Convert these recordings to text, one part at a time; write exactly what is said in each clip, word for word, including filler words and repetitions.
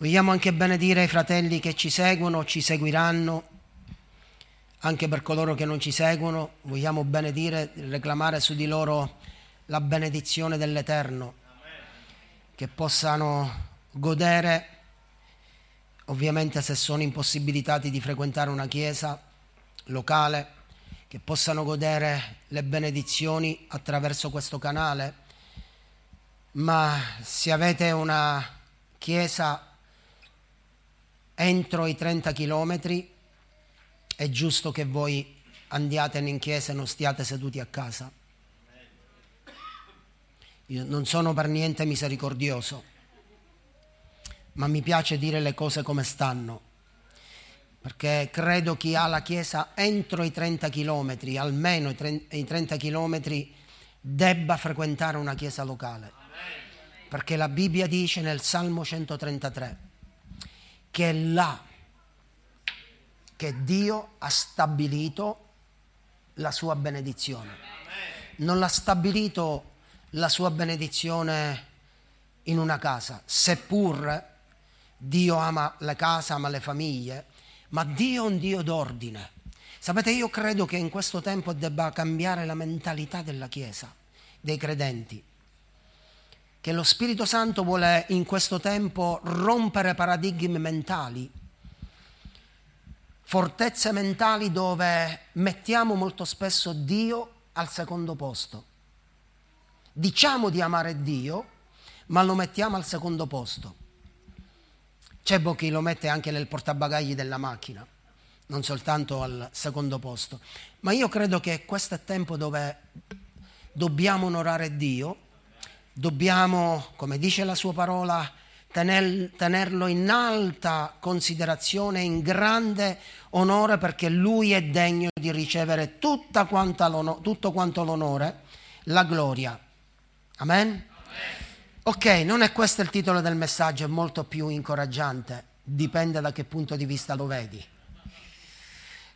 Vogliamo anche benedire i fratelli che ci seguono, ci seguiranno, anche per coloro che non ci seguono. Vogliamo benedire, reclamare su di loro la benedizione dell'Eterno, che possano godere, ovviamente se sono impossibilitati di frequentare una chiesa locale, che possano godere le benedizioni attraverso questo canale. Ma se avete una chiesa entro i trenta chilometri, è giusto che voi andiate in chiesa e non stiate seduti a casa. Io non sono per niente misericordioso, ma mi piace dire le cose come stanno, perché credo chi ha la chiesa entro i trenta chilometri, almeno i trenta chilometri, debba frequentare una chiesa locale. Amen. Perché la Bibbia dice nel Salmo centotrentatré che è là che Dio ha stabilito la sua benedizione. Non l'ha stabilito la sua benedizione in una casa, seppur Dio ama la casa, ama le famiglie, ma Dio è un Dio d'ordine. Sapete, io credo che in questo tempo debba cambiare la mentalità della Chiesa, dei credenti, che lo Spirito Santo vuole in questo tempo rompere paradigmi mentali, fortezze mentali dove mettiamo molto spesso Dio al secondo posto. Diciamo di amare Dio, ma lo mettiamo al secondo posto. C'è chi lo mette anche nel portabagagli della macchina, non soltanto al secondo posto. Ma io credo che questo è tempo dove dobbiamo onorare Dio, dobbiamo, come dice la sua parola, tener, tenerlo in alta considerazione, in grande onore, perché Lui è degno di ricevere tutta quanta tutto quanto l'onore, la gloria. Amen? Amen. Ok, non è questo il titolo del messaggio, è molto più incoraggiante, dipende da che punto di vista lo vedi.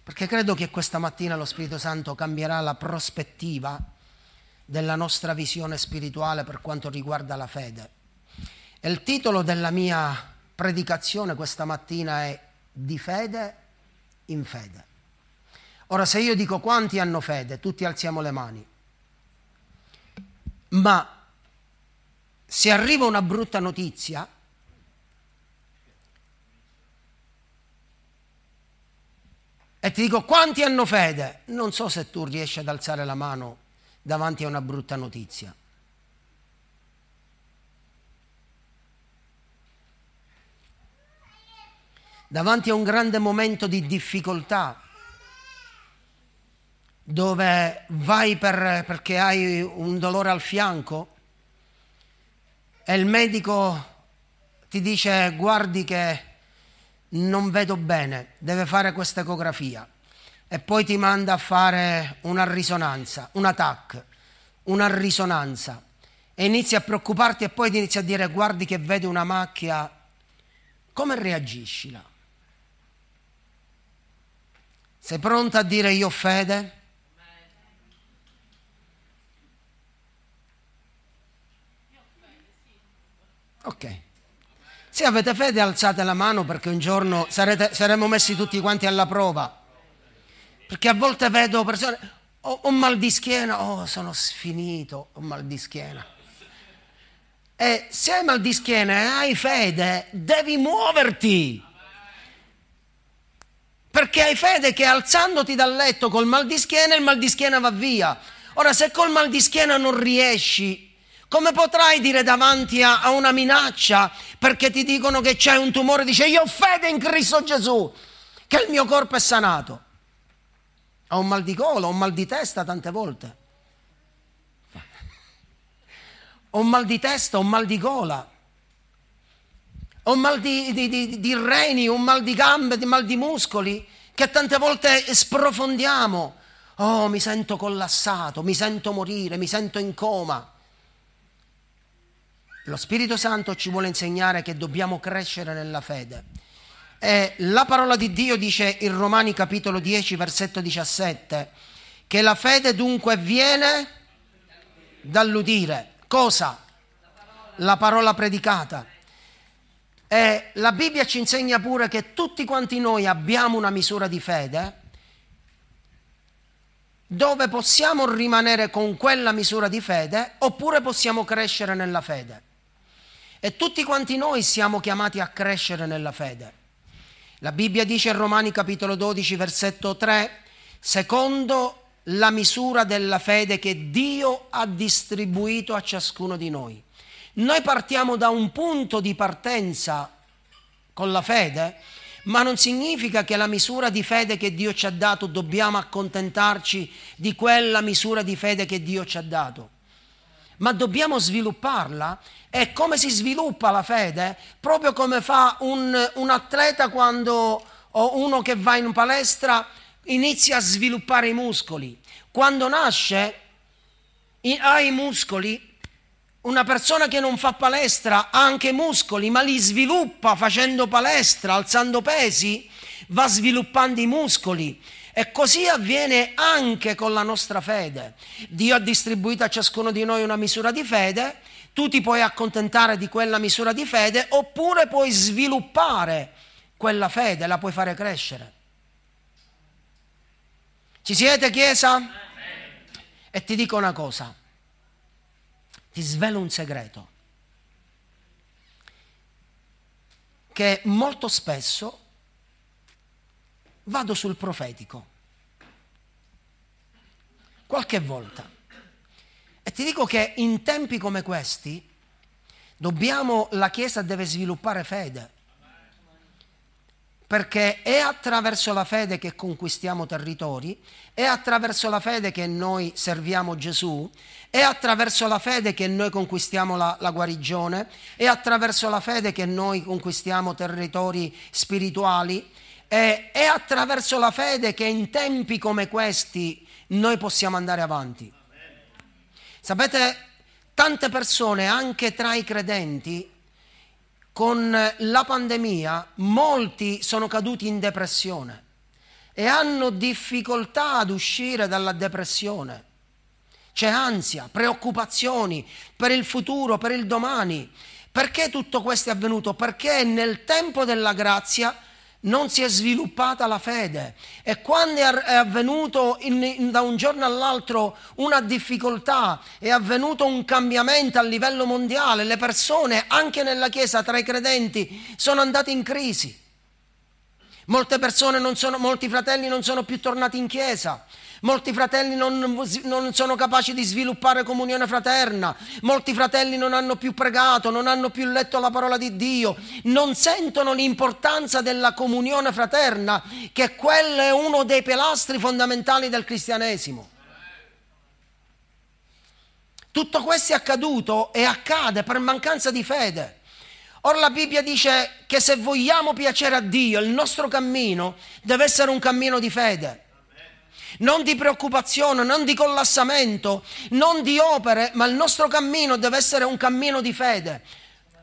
Perché credo che questa mattina lo Spirito Santo cambierà la prospettiva della nostra visione spirituale per quanto riguarda la fede. E il titolo della mia predicazione questa mattina è Di fede in fede. Ora, se io dico quanti hanno fede, tutti alziamo le mani. Ma se arriva una brutta notizia, e ti dico quanti hanno fede, non so se tu riesci ad alzare la mano davanti a una brutta notizia. Davanti a un grande momento di difficoltà, dove vai per, perché hai un dolore al fianco, e il medico ti dice guardi che non vedo bene, deve fare questa ecografia, e poi ti manda a fare una risonanza, un T A C, una risonanza, e inizi a preoccuparti, e poi ti inizia a dire guardi che vedo una macchia, come reagisci là? Sei pronta a dire io ho fede? Ok, se avete fede alzate la mano, perché un giorno sarete, saremo messi tutti quanti alla prova, perché a volte vedo persone, ho, ho mal di schiena, oh sono sfinito, ho mal di schiena, e se hai mal di schiena e hai fede devi muoverti, perché hai fede che alzandoti dal letto col mal di schiena il mal di schiena va via. Ora, se col mal di schiena non riesci, come potrai dire davanti a una minaccia, perché ti dicono che c'è un tumore, dice io ho fede in Cristo Gesù, che il mio corpo è sanato. Ho un mal di gola, ho un mal di testa tante volte. Ho un mal di testa, ho un mal di gola. Ho un mal di, di, di, di reni, ho un mal di gambe, di mal di muscoli, che tante volte sprofondiamo. Oh, mi sento collassato, mi sento morire, mi sento in coma. Lo Spirito Santo ci vuole insegnare che dobbiamo crescere nella fede. E la parola di Dio dice in Romani capitolo dieci versetto diciassette che la fede dunque viene dall'udire. Cosa? La parola predicata. E la Bibbia ci insegna pure che tutti quanti noi abbiamo una misura di fede dove possiamo rimanere con quella misura di fede oppure possiamo crescere nella fede. E tutti quanti noi siamo chiamati a crescere nella fede. La Bibbia dice in Romani capitolo dodici versetto tre, secondo la misura della fede che Dio ha distribuito a ciascuno di noi. Noi partiamo da un punto di partenza con la fede, ma non significa che la misura di fede che Dio ci ha dato dobbiamo accontentarci di quella misura di fede che Dio ci ha dato, ma dobbiamo svilupparla. E come si sviluppa la fede? Proprio come fa un, un atleta quando, o uno che va in palestra, inizia a sviluppare i muscoli. Quando nasce ha i muscoli. Una persona che non fa palestra ha anche muscoli, ma li sviluppa facendo palestra, alzando pesi, va sviluppando i muscoli. E così avviene anche con la nostra fede. Dio ha distribuito a ciascuno di noi una misura di fede, tu ti puoi accontentare di quella misura di fede, oppure puoi sviluppare quella fede, la puoi fare crescere. Ci siete, Chiesa? E ti dico una cosa. Ti svelo un segreto, che molto spesso vado sul profetico, qualche volta, e ti dico che in tempi come questi dobbiamo, la Chiesa deve sviluppare fede, perché è attraverso la fede che conquistiamo territori, è attraverso la fede che noi serviamo Gesù, è attraverso la fede che noi conquistiamo la, la guarigione, è attraverso la fede che noi conquistiamo territori spirituali, è, è attraverso la fede che in tempi come questi noi possiamo andare avanti. Amen. Sapete, tante persone, anche tra i credenti, con la pandemia, molti sono caduti in depressione e hanno difficoltà ad uscire dalla depressione. C'è ansia, preoccupazioni per il futuro, per il domani. Perché tutto questo è avvenuto? Perché nel tempo della grazia non si è sviluppata la fede, e quando è avvenuto in, in, da un giorno all'altro una difficoltà, è avvenuto un cambiamento a livello mondiale, le persone anche nella Chiesa tra i credenti sono andate in crisi. Molte persone non sono, molti fratelli non sono più tornati in Chiesa, molti fratelli non, non sono capaci di sviluppare comunione fraterna, molti fratelli non hanno più pregato, non hanno più letto la parola di Dio, non sentono l'importanza della comunione fraterna, che quello è uno dei pilastri fondamentali del cristianesimo. Tutto questo è accaduto e accade per mancanza di fede. Ora la Bibbia dice che se vogliamo piacere a Dio, il nostro cammino deve essere un cammino di fede. Non di preoccupazione, non di collassamento, non di opere, ma il nostro cammino deve essere un cammino di fede.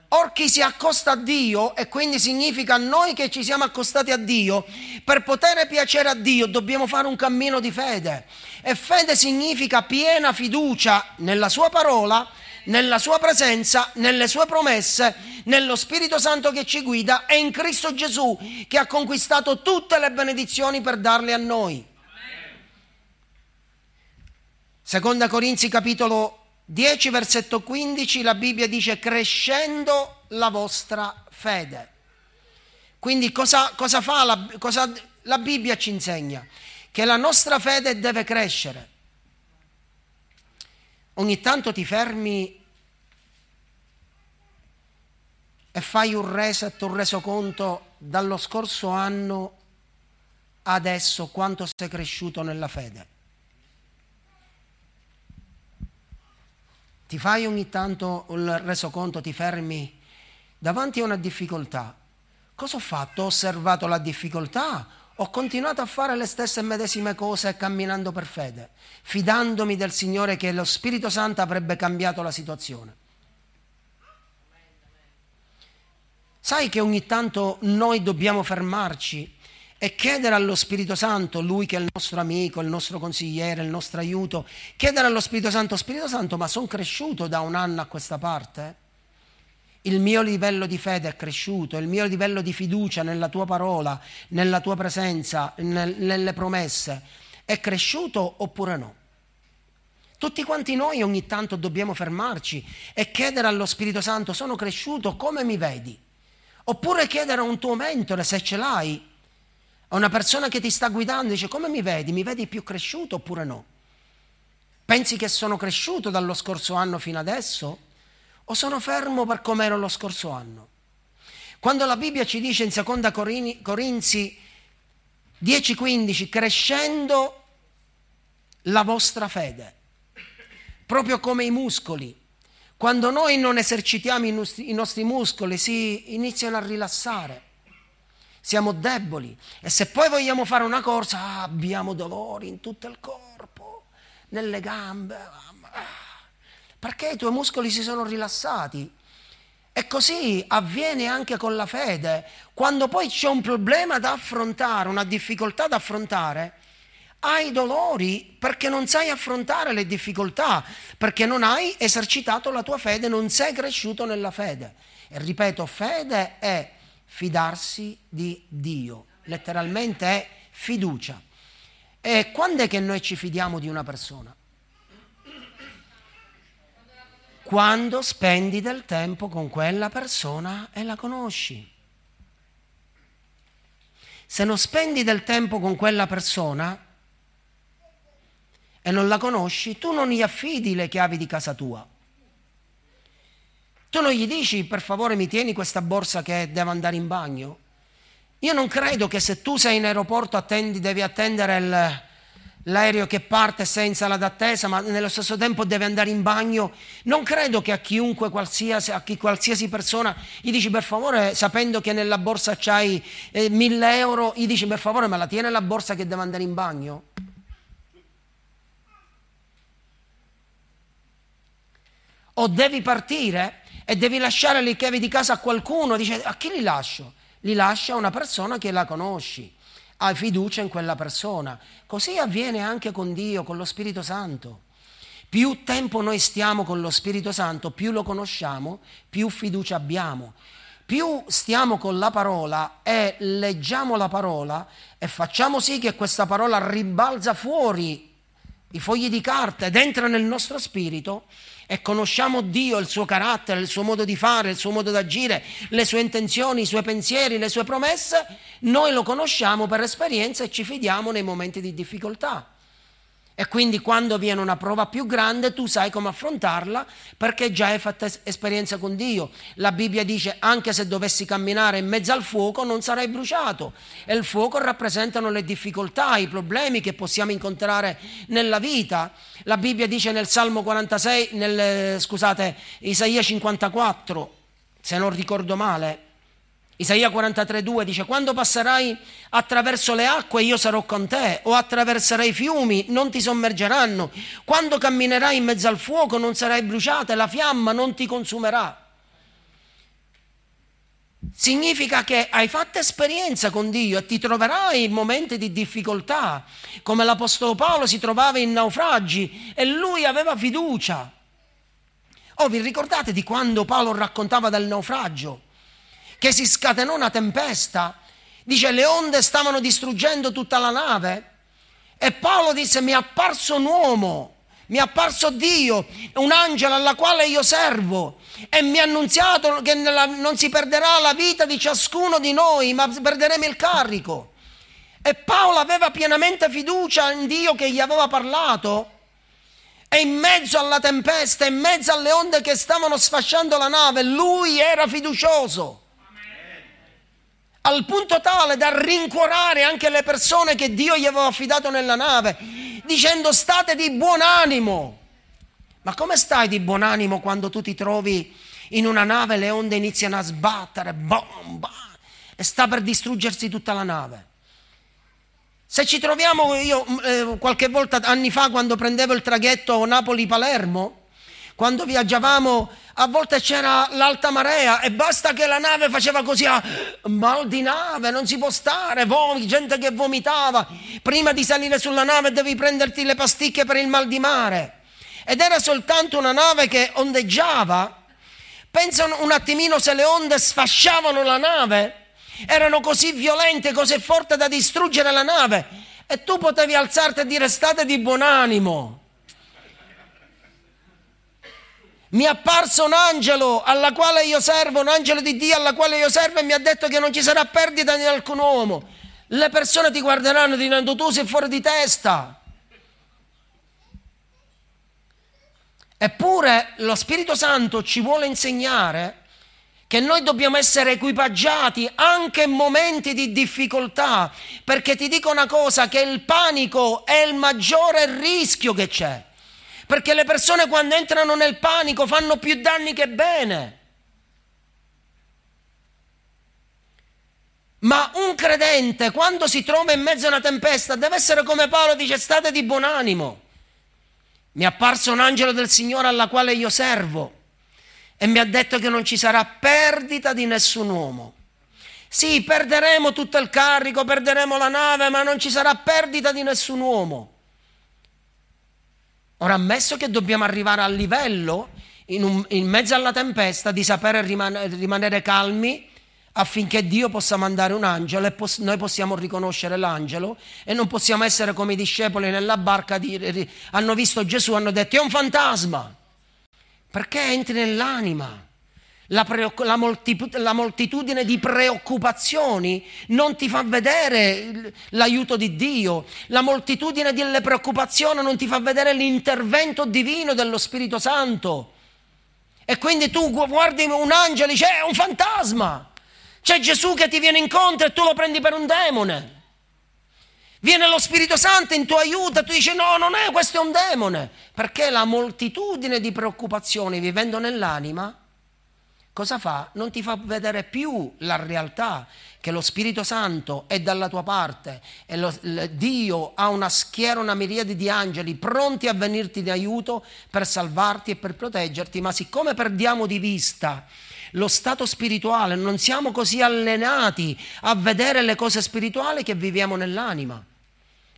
Or chi si accosta a Dio, e quindi significa noi che ci siamo accostati a Dio, per poter piacere a Dio dobbiamo fare un cammino di fede. E fede significa piena fiducia nella sua parola, nella sua presenza, nelle sue promesse, nello Spirito Santo che ci guida e in Cristo Gesù, che ha conquistato tutte le benedizioni per darle a noi. Seconda Corinzi capitolo dieci versetto quindici, la Bibbia dice: crescendo la vostra fede. Quindi cosa, cosa fa? La, cosa, la Bibbia ci insegna che la nostra fede deve crescere. Ogni tanto ti fermi e fai un reset, un resoconto dallo scorso anno adesso, quanto sei cresciuto nella fede. Ti fai ogni tanto il resoconto, ti fermi davanti a una difficoltà. Cosa ho fatto? Ho osservato la difficoltà, ho continuato a fare le stesse medesime cose camminando per fede, fidandomi del Signore che lo Spirito Santo avrebbe cambiato la situazione. Sai che ogni tanto noi dobbiamo fermarci e chiedere allo Spirito Santo, Lui che è il nostro amico, il nostro consigliere, il nostro aiuto, chiedere allo Spirito Santo: Spirito Santo, ma sono cresciuto da un anno a questa parte? il mio livello di fede è cresciuto, il mio livello di fiducia nella tua parola, nella tua presenza, nel, nelle promesse è cresciuto oppure no? Tutti quanti noi ogni tanto dobbiamo fermarci e chiedere allo Spirito Santo: sono cresciuto, come mi vedi? Oppure chiedere a un tuo mentore, se ce l'hai, a una persona che ti sta guidando, dice: come mi vedi? Mi vedi più cresciuto oppure no? Pensi che sono cresciuto dallo scorso anno fino adesso? O sono fermo per come ero lo scorso anno? Quando la Bibbia ci dice in seconda Corinzi dieci quindici, crescendo la vostra fede, proprio come i muscoli, quando noi non esercitiamo i nostri, i nostri muscoli si iniziano a rilassare, siamo deboli, e se poi vogliamo fare una corsa ah, abbiamo dolori in tutto il corpo, nelle gambe, ah, perché i tuoi muscoli si sono rilassati. E così avviene anche con la fede. Quando poi c'è un problema da affrontare, una difficoltà da affrontare, hai dolori perché non sai affrontare le difficoltà, perché non hai esercitato la tua fede, non sei cresciuto nella fede. E ripeto, fede è fidarsi di Dio, letteralmente è fiducia. E quando è che noi ci fidiamo di una persona? Quando spendi del tempo con quella persona e la conosci. Se non spendi del tempo con quella persona e non la conosci, tu non gli affidi le chiavi di casa tua. Tu non gli dici: per favore mi tieni questa borsa che devo andare in bagno. Io non credo che se tu sei in aeroporto attendi, devi attendere il... l'aereo che parte, sei in sala d'attesa, ma nello stesso tempo deve andare in bagno. Non credo che a chiunque qualsiasi, a chi qualsiasi persona gli dici: per favore, sapendo che nella borsa c'hai eh, mille euro, gli dici: per favore, ma la tiene la borsa che deve andare in bagno? O devi partire e devi lasciare le chiavi di casa a qualcuno, dice: a chi li lascio? Li lascia a una persona che la conosci. Hai fiducia in quella persona. Così avviene anche con Dio, con lo Spirito Santo. Più tempo noi stiamo con lo Spirito Santo, più lo conosciamo, più fiducia abbiamo. Più stiamo con la parola e leggiamo la parola e facciamo sì che questa parola ribalza fuori i fogli di carta ed entra nel nostro spirito, e conosciamo Dio, il suo carattere, il suo modo di fare, il suo modo d'agire, le sue intenzioni, i suoi pensieri, le sue promesse. Noi lo conosciamo per esperienza e ci fidiamo nei momenti di difficoltà. E quindi quando viene una prova più grande tu sai come affrontarla, perché già hai fatta esperienza con Dio. La Bibbia dice: anche se dovessi camminare in mezzo al fuoco non sarei bruciato. E il fuoco rappresentano le difficoltà, i problemi che possiamo incontrare nella vita. La Bibbia dice nel Salmo quarantasei, nel, scusate, Isaia cinquantaquattro, se non ricordo male, Isaia quarantatré due dice: quando passerai attraverso le acque io sarò con te, o attraverserai i fiumi non ti sommergeranno, quando camminerai in mezzo al fuoco non sarai bruciata e la fiamma non ti consumerà. Significa che hai fatto esperienza con Dio e ti troverai in momenti di difficoltà, come l'Apostolo Paolo si trovava in naufragi e lui aveva fiducia. Oh, vi ricordate di quando Paolo raccontava del naufragio? Che si scatenò una tempesta, dice le onde stavano distruggendo tutta la nave e Paolo disse: mi è apparso un uomo, mi è apparso Dio, un angelo alla quale io servo, e mi ha annunziato che non si perderà la vita di ciascuno di noi, ma perderemo il carico. E Paolo aveva pienamente fiducia in Dio che gli aveva parlato. E in mezzo alla tempesta, in mezzo alle onde che stavano sfasciando la nave, lui era fiducioso, al punto tale da rincuorare anche le persone che Dio gli aveva affidato nella nave, dicendo: state di buon animo. Ma come stai di buon animo quando tu ti trovi in una nave, le onde iniziano a sbattere, bomba, e sta per distruggersi tutta la nave? Se ci troviamo, io eh, qualche volta anni fa quando prendevo il traghetto Napoli-Palermo, quando viaggiavamo, a volte c'era l'alta marea e basta che la nave faceva così, ah, mal di nave, non si può stare, vom- gente che vomitava, prima di salire sulla nave devi prenderti le pasticche per il mal di mare. Ed era soltanto una nave che ondeggiava, Pensa un attimino se le onde sfasciavano la nave, erano così violente, così forti da distruggere la nave, e tu potevi alzarti e dire: state di buon animo. Mi è apparso un angelo alla quale io servo, un angelo di Dio alla quale io servo, e mi ha detto che non ci sarà perdita in alcun uomo. Le persone ti guarderanno dicendo: tu sei fuori di testa. Eppure lo Spirito Santo ci vuole insegnare che noi dobbiamo essere equipaggiati anche in momenti di difficoltà, perché ti dico una cosa, che il panico è il maggiore rischio che c'è. Perché le persone quando entrano nel panico fanno più danni che bene. Ma un credente quando si trova in mezzo a una tempesta deve essere come Paolo dice: state di buon animo. Mi è apparso un angelo del Signore alla quale io servo e mi ha detto che non ci sarà perdita di nessun uomo. Sì, perderemo tutto il carico, perderemo la nave, ma non ci sarà perdita di nessun uomo. Ora, ammesso che dobbiamo arrivare al livello, in, un, in mezzo alla tempesta, di sapere rimane, rimanere calmi affinché Dio possa mandare un angelo e pos- noi possiamo riconoscere l'angelo, e non possiamo essere come i discepoli nella barca, di, hanno visto Gesù, hanno detto: è un fantasma. Perché entri nell'anima? La, pre- la, moltip- la moltitudine di preoccupazioni non ti fa vedere l'aiuto di Dio, la moltitudine delle preoccupazioni non ti fa vedere l'intervento divino dello Spirito Santo, e quindi tu guardi un angelo e dici: è un fantasma, c'è Gesù che ti viene incontro e tu lo prendi per un demone. Viene lo Spirito Santo in tuo aiuto e tu dici: no, non è, questo è un demone. Perché la moltitudine di preoccupazioni vivendo nell'anima cosa fa? Non ti fa vedere più la realtà, che lo Spirito Santo è dalla tua parte e lo, Dio ha una schiera, una miriade di angeli pronti a venirti in aiuto per salvarti e per proteggerti. Ma siccome perdiamo di vista lo stato spirituale, non siamo così allenati a vedere le cose spirituali, che viviamo nell'anima,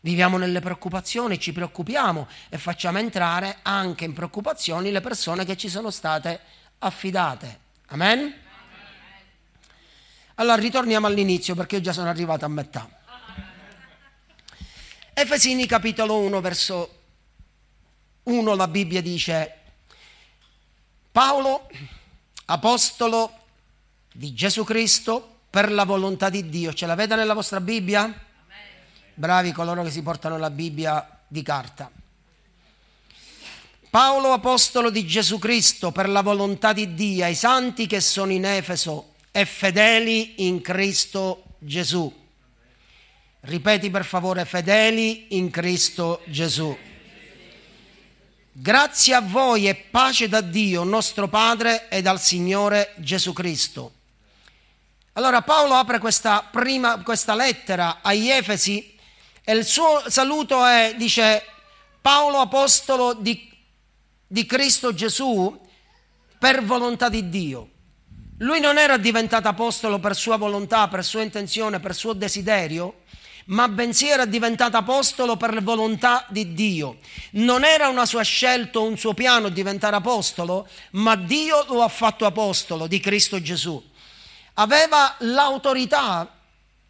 viviamo nelle preoccupazioni, ci preoccupiamo e facciamo entrare anche in preoccupazioni le persone che ci sono state affidate. Amen? Amen. Allora ritorniamo all'inizio, perché io già sono arrivato a metà. Efesini capitolo uno verso uno, la Bibbia dice: Paolo, apostolo di Gesù Cristo per la volontà di Dio. Ce l'avete nella vostra Bibbia? Amen. Bravi coloro che si portano la Bibbia di carta. Paolo, apostolo di Gesù Cristo per la volontà di Dio, ai santi che sono in Efeso e fedeli in Cristo Gesù. Ripeti per favore: fedeli in Cristo Gesù. Grazie a voi e pace da Dio nostro Padre e dal Signore Gesù Cristo. Allora Paolo apre questa prima questa lettera agli Efesi e il suo saluto è, dice: Paolo, apostolo di di Cristo Gesù per volontà di Dio. Lui non era diventato apostolo per sua volontà, per sua intenzione, per suo desiderio, ma bensì era diventato apostolo per volontà di Dio. Non era una sua scelta, un suo piano diventare apostolo, ma Dio lo ha fatto apostolo di Cristo Gesù. Aveva l'autorità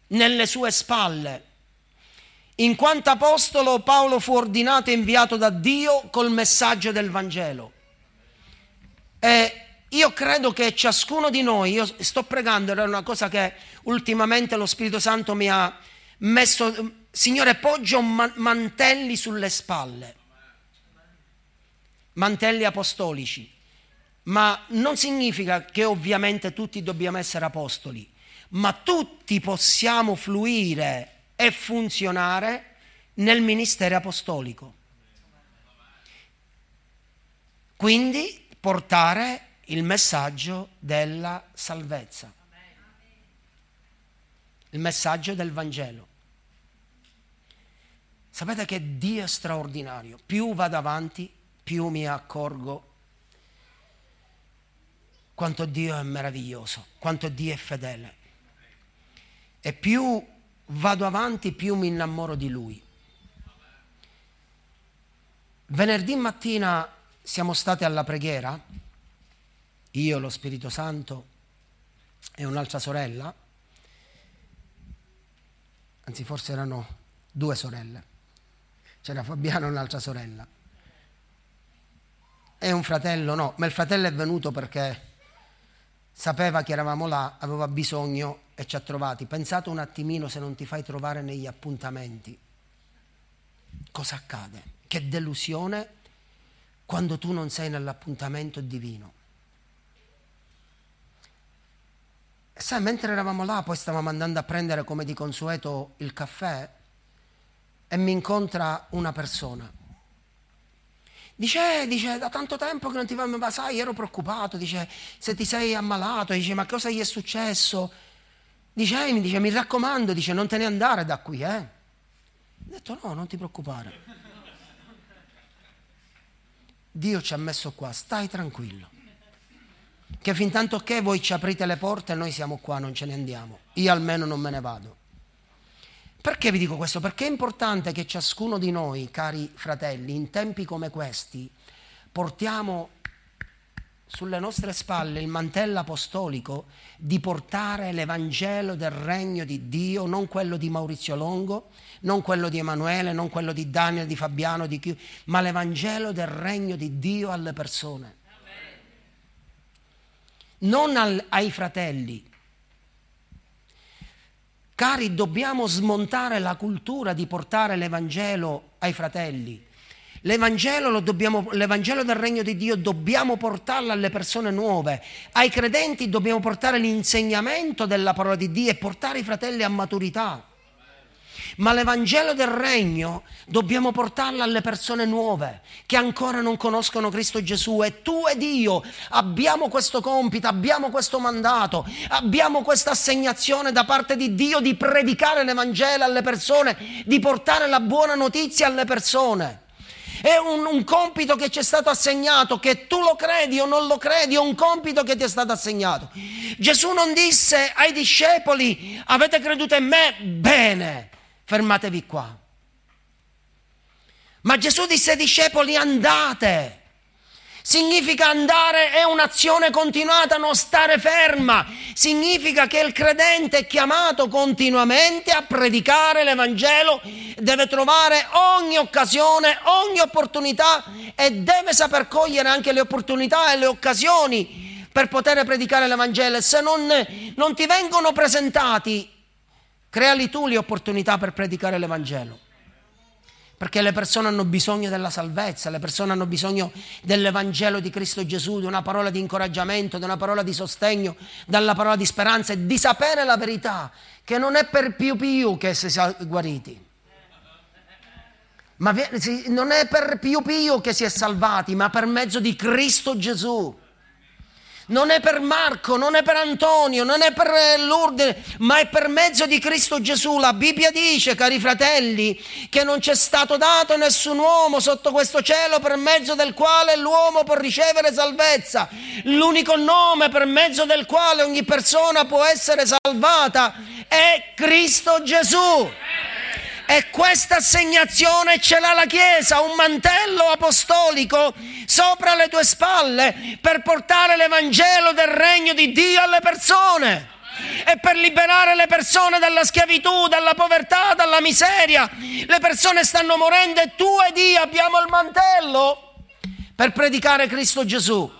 nelle sue spalle. In quanto apostolo, Paolo fu ordinato e inviato da Dio col messaggio del Vangelo. E io credo che ciascuno di noi, io sto pregando, era una cosa che ultimamente lo Spirito Santo mi ha messo: Signore, poggio mantelli sulle spalle, mantelli apostolici. Ma non significa che ovviamente tutti dobbiamo essere apostoli, ma tutti possiamo fluire e funzionare nel ministero apostolico, quindi portare il messaggio della salvezza, il messaggio del Vangelo. Sapete che Dio è straordinario, più vado avanti più mi accorgo quanto Dio è meraviglioso, quanto Dio è fedele, e più vado avanti più mi innamoro di Lui. Venerdì mattina siamo stati alla preghiera io, lo Spirito Santo e un'altra sorella, anzi forse erano due sorelle, c'era Fabiano e un'altra sorella, e un fratello no, ma il fratello è venuto perché sapeva che eravamo là, aveva bisogno e ci ha trovati. Pensate un attimino se non ti fai trovare negli appuntamenti. Cosa accade? Che delusione quando tu non sei nell'appuntamento divino. E sai, mentre eravamo là, poi stavamo andando a prendere come di consueto il caffè e mi incontra una persona. Dice, dice, da tanto tempo che non ti vedo, ma sai, ero preoccupato, dice, se ti sei ammalato, dice, ma cosa gli è successo? Dice, mi dice, mi raccomando, dice, non te ne andare da qui, eh. Ho detto, no, non ti preoccupare. Dio ci ha messo qua, stai tranquillo, che fin tanto che voi ci aprite le porte noi siamo qua, non ce ne andiamo, io almeno non me ne vado. Perché vi dico questo? Perché è importante che ciascuno di noi, cari fratelli, in tempi come questi portiamo sulle nostre spalle il mantello apostolico di portare l'Evangelo del Regno di Dio, non quello di Maurizio Longo, non quello di Emanuele, non quello di Daniel, di Fabiano, di chi, ma l'Evangelo del Regno di Dio alle persone. Non al, ai fratelli. Cari, dobbiamo smontare la cultura di portare l'Evangelo ai fratelli. L'Evangelo, lo dobbiamo, l'Evangelo del Regno di Dio dobbiamo portarlo alle persone nuove, ai credenti dobbiamo portare l'insegnamento della parola di Dio e portare i fratelli a maturità. Ma l'Evangelo del Regno dobbiamo portarlo alle persone nuove che ancora non conoscono Cristo Gesù, e tu ed io abbiamo questo compito, abbiamo questo mandato, abbiamo questa assegnazione da parte di Dio di predicare l'Evangelo alle persone, di portare la buona notizia alle persone. È un, un compito che ci è stato assegnato, che tu lo credi o non lo credi, è un compito che ti è stato assegnato. Gesù non disse ai discepoli, avete creduto in me? Bene, fermatevi qua. Ma Gesù disse ai discepoli, andate. Significa andare è un'azione continuata, non stare ferma. Significa che il credente è chiamato continuamente a predicare l'Evangelo, deve trovare ogni occasione, ogni opportunità e deve saper cogliere anche le opportunità e le occasioni per poter predicare l'Evangelo. Se non, non ti vengono presentati, creali tu le opportunità per predicare l'Evangelo. Perché le persone hanno bisogno della salvezza, le persone hanno bisogno dell'Evangelo di Cristo Gesù, di una parola di incoraggiamento, di una parola di sostegno, dalla parola di speranza e di sapere la verità, che non è per più più che si è guariti, ma non è per più più che si è salvati, ma per mezzo di Cristo Gesù. Non è per Marco, non è per Antonio, non è per Lourdes, ma è per mezzo di Cristo Gesù. La Bibbia dice, cari fratelli, che non c'è stato dato nessun uomo sotto questo cielo per mezzo del quale l'uomo può ricevere salvezza. L'unico nome per mezzo del quale ogni persona può essere salvata è Cristo Gesù. E questa assegnazione ce l'ha la Chiesa, un mantello apostolico sopra le tue spalle per portare l'Evangelo del Regno di Dio alle persone e per liberare le persone dalla schiavitù, dalla povertà, dalla miseria. Le persone stanno morendo e tu ed io abbiamo il mantello per predicare Cristo Gesù.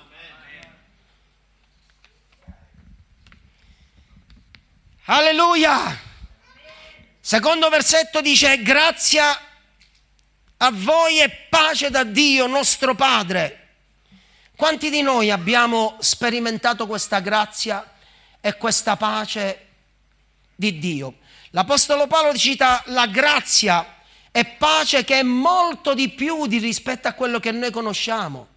Alleluia! Secondo versetto dice, grazia a voi e pace da Dio nostro Padre. Quanti di noi abbiamo sperimentato questa grazia e questa pace di Dio? L'Apostolo Paolo cita la grazia e pace che è molto di più di rispetto a quello che noi conosciamo.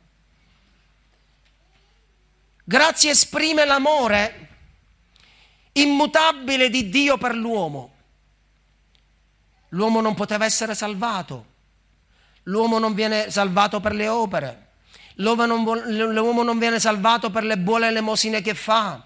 Grazia esprime l'amore immutabile di Dio per l'uomo. L'uomo non poteva essere salvato, l'uomo non viene salvato per le opere, l'uomo non, l'uomo non viene salvato per le buone elemosine che fa,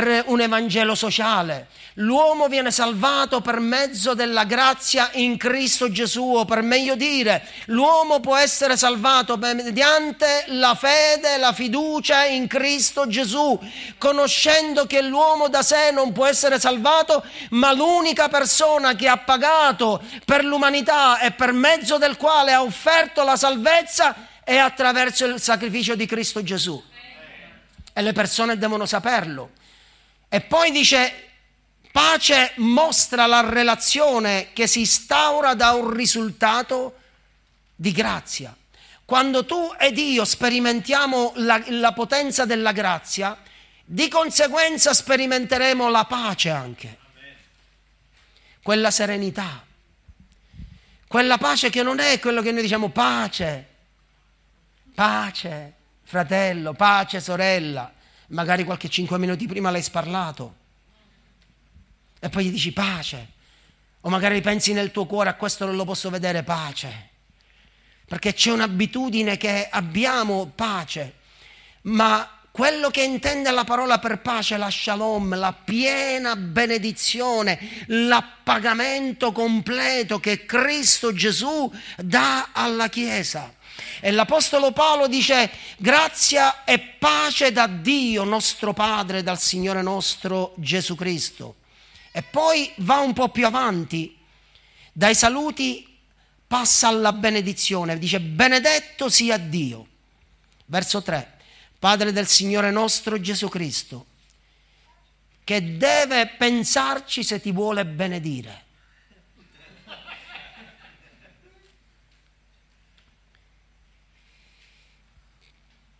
per un evangelo sociale. L'uomo viene salvato per mezzo della grazia in Cristo Gesù, o per meglio dire, l'uomo può essere salvato mediante la fede, la fiducia in Cristo Gesù, conoscendo che l'uomo da sé non può essere salvato, ma l'unica persona che ha pagato per l'umanità e per mezzo del quale ha offerto la salvezza è attraverso il sacrificio di Cristo Gesù. E le persone devono saperlo. E poi dice: pace mostra la relazione che si instaura da un risultato di grazia. Quando tu ed io sperimentiamo la, la potenza della grazia, di conseguenza sperimenteremo la pace anche. Quella serenità. Quella pace che non è quello che noi diciamo pace, pace, fratello, pace, sorella. Magari qualche cinque minuti prima l'hai sparlato. E poi gli dici pace. O magari pensi nel tuo cuore, a questo non lo posso vedere, pace. Perché c'è un'abitudine che abbiamo pace. Ma quello che intende la parola per pace è la shalom, la piena benedizione, l'appagamento completo che Cristo Gesù dà alla Chiesa. E l'Apostolo Paolo dice: grazia e pace da Dio nostro Padre, dal Signore nostro Gesù Cristo. E poi va un po' più avanti, dai saluti passa alla benedizione, dice: benedetto sia Dio. Verso tre, Padre del Signore nostro Gesù Cristo, che deve pensarci se ti vuole benedire.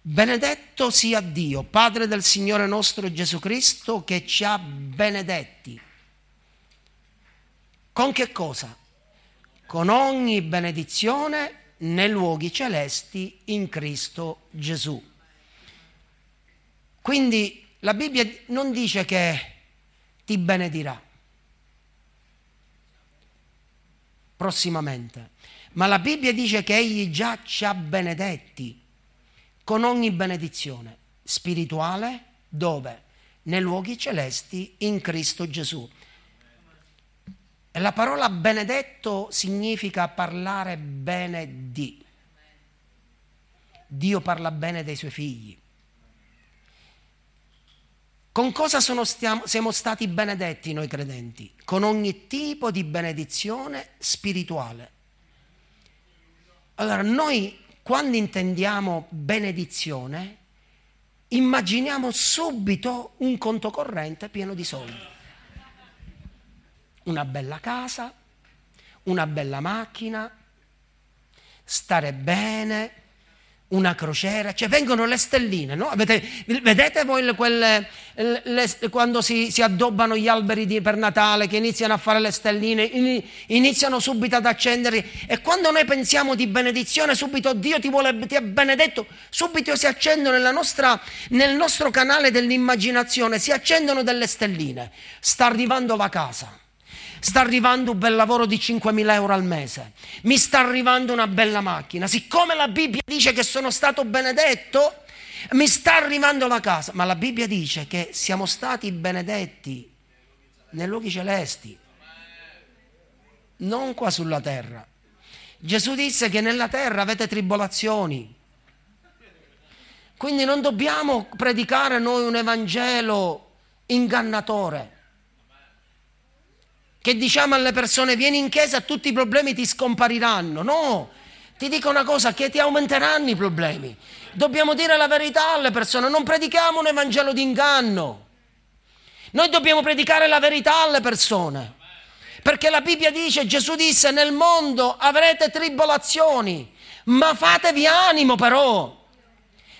Benedetto sia Dio, Padre del Signore nostro Gesù Cristo, che ci ha benedetti. Con che cosa? Con ogni benedizione nei luoghi celesti in Cristo Gesù. Quindi la Bibbia non dice che ti benedirà prossimamente, ma la Bibbia dice che Egli già ci ha benedetti con ogni benedizione spirituale, dove? Nei luoghi celesti in Cristo Gesù. E la parola benedetto significa parlare bene di. Dio parla bene dei suoi figli. Con cosa sono stiamo, siamo stati benedetti noi credenti? Con ogni tipo di benedizione spirituale. Allora noi, quando intendiamo benedizione, immaginiamo subito un conto corrente pieno di soldi. Una bella casa, una bella macchina, stare bene, una crociera, cioè vengono le stelline, no? Avete, vedete voi quelle, le, le, quando si, si addobbano gli alberi di, per Natale, che iniziano a fare le stelline, in, iniziano subito ad accenderli, e quando noi pensiamo di benedizione, subito Dio ti vuole, ti ha benedetto, subito si accendono nella nostra, nel nostro canale dell'immaginazione, si accendono delle stelline. Sta arrivando la casa, sta arrivando un bel lavoro di cinquemila euro al mese, mi sta arrivando una bella macchina, siccome la Bibbia dice che sono stato benedetto, mi sta arrivando la casa. Ma la Bibbia dice che siamo stati benedetti nei luoghi celesti, non qua sulla terra. Gesù disse che nella terra avete tribolazioni, quindi non dobbiamo predicare noi un evangelo ingannatore, che diciamo alle persone: vieni in chiesa, tutti i problemi ti scompariranno. No, ti dico una cosa, che ti aumenteranno i problemi. Dobbiamo dire la verità alle persone, non predichiamo un evangelo di inganno. Noi dobbiamo predicare la verità alle persone, perché la Bibbia dice, Gesù disse: nel mondo avrete tribolazioni, ma fatevi animo però,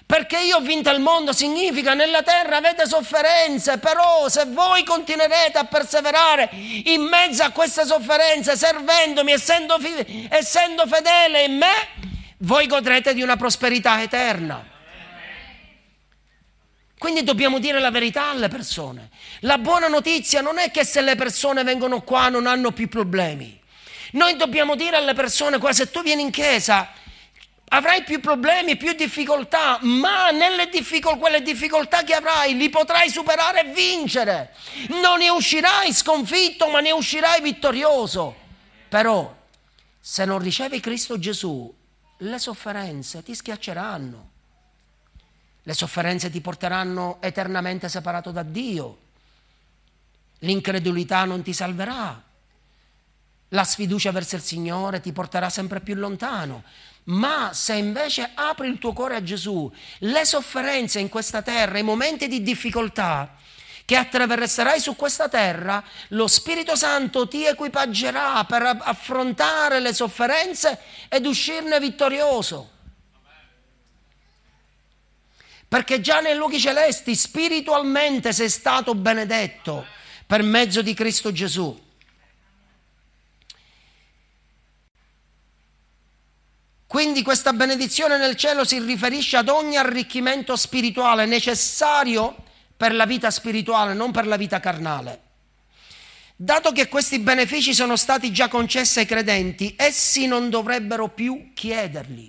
perché io ho vinto il mondo. Significa: nella terra avete sofferenze, però se voi continuerete a perseverare in mezzo a queste sofferenze, servendomi, essendo, fi- essendo fedele in me, voi godrete di una prosperità eterna. Quindi dobbiamo dire la verità alle persone. La buona notizia non è che se le persone vengono qua non hanno più problemi. Noi dobbiamo dire alle persone: qua, se tu vieni in chiesa, avrai più problemi, più difficoltà, ma nelle difficol- quelle difficoltà che avrai li potrai superare e vincere. Non ne uscirai sconfitto, ma ne uscirai vittorioso. Però, se non ricevi Cristo Gesù, le sofferenze ti schiacceranno. Le sofferenze ti porteranno eternamente separato da Dio. L'incredulità non ti salverà. La sfiducia verso il Signore ti porterà sempre più lontano. Ma se invece apri il tuo cuore a Gesù, le sofferenze in questa terra, i momenti di difficoltà che attraverserai su questa terra, lo Spirito Santo ti equipaggerà per affrontare le sofferenze ed uscirne vittorioso. Perché già nei luoghi celesti spiritualmente sei stato benedetto per mezzo di Cristo Gesù. Quindi questa benedizione nel cielo si riferisce ad ogni arricchimento spirituale necessario per la vita spirituale, non per la vita carnale. Dato che questi benefici sono stati già concessi ai credenti, essi non dovrebbero più chiederli.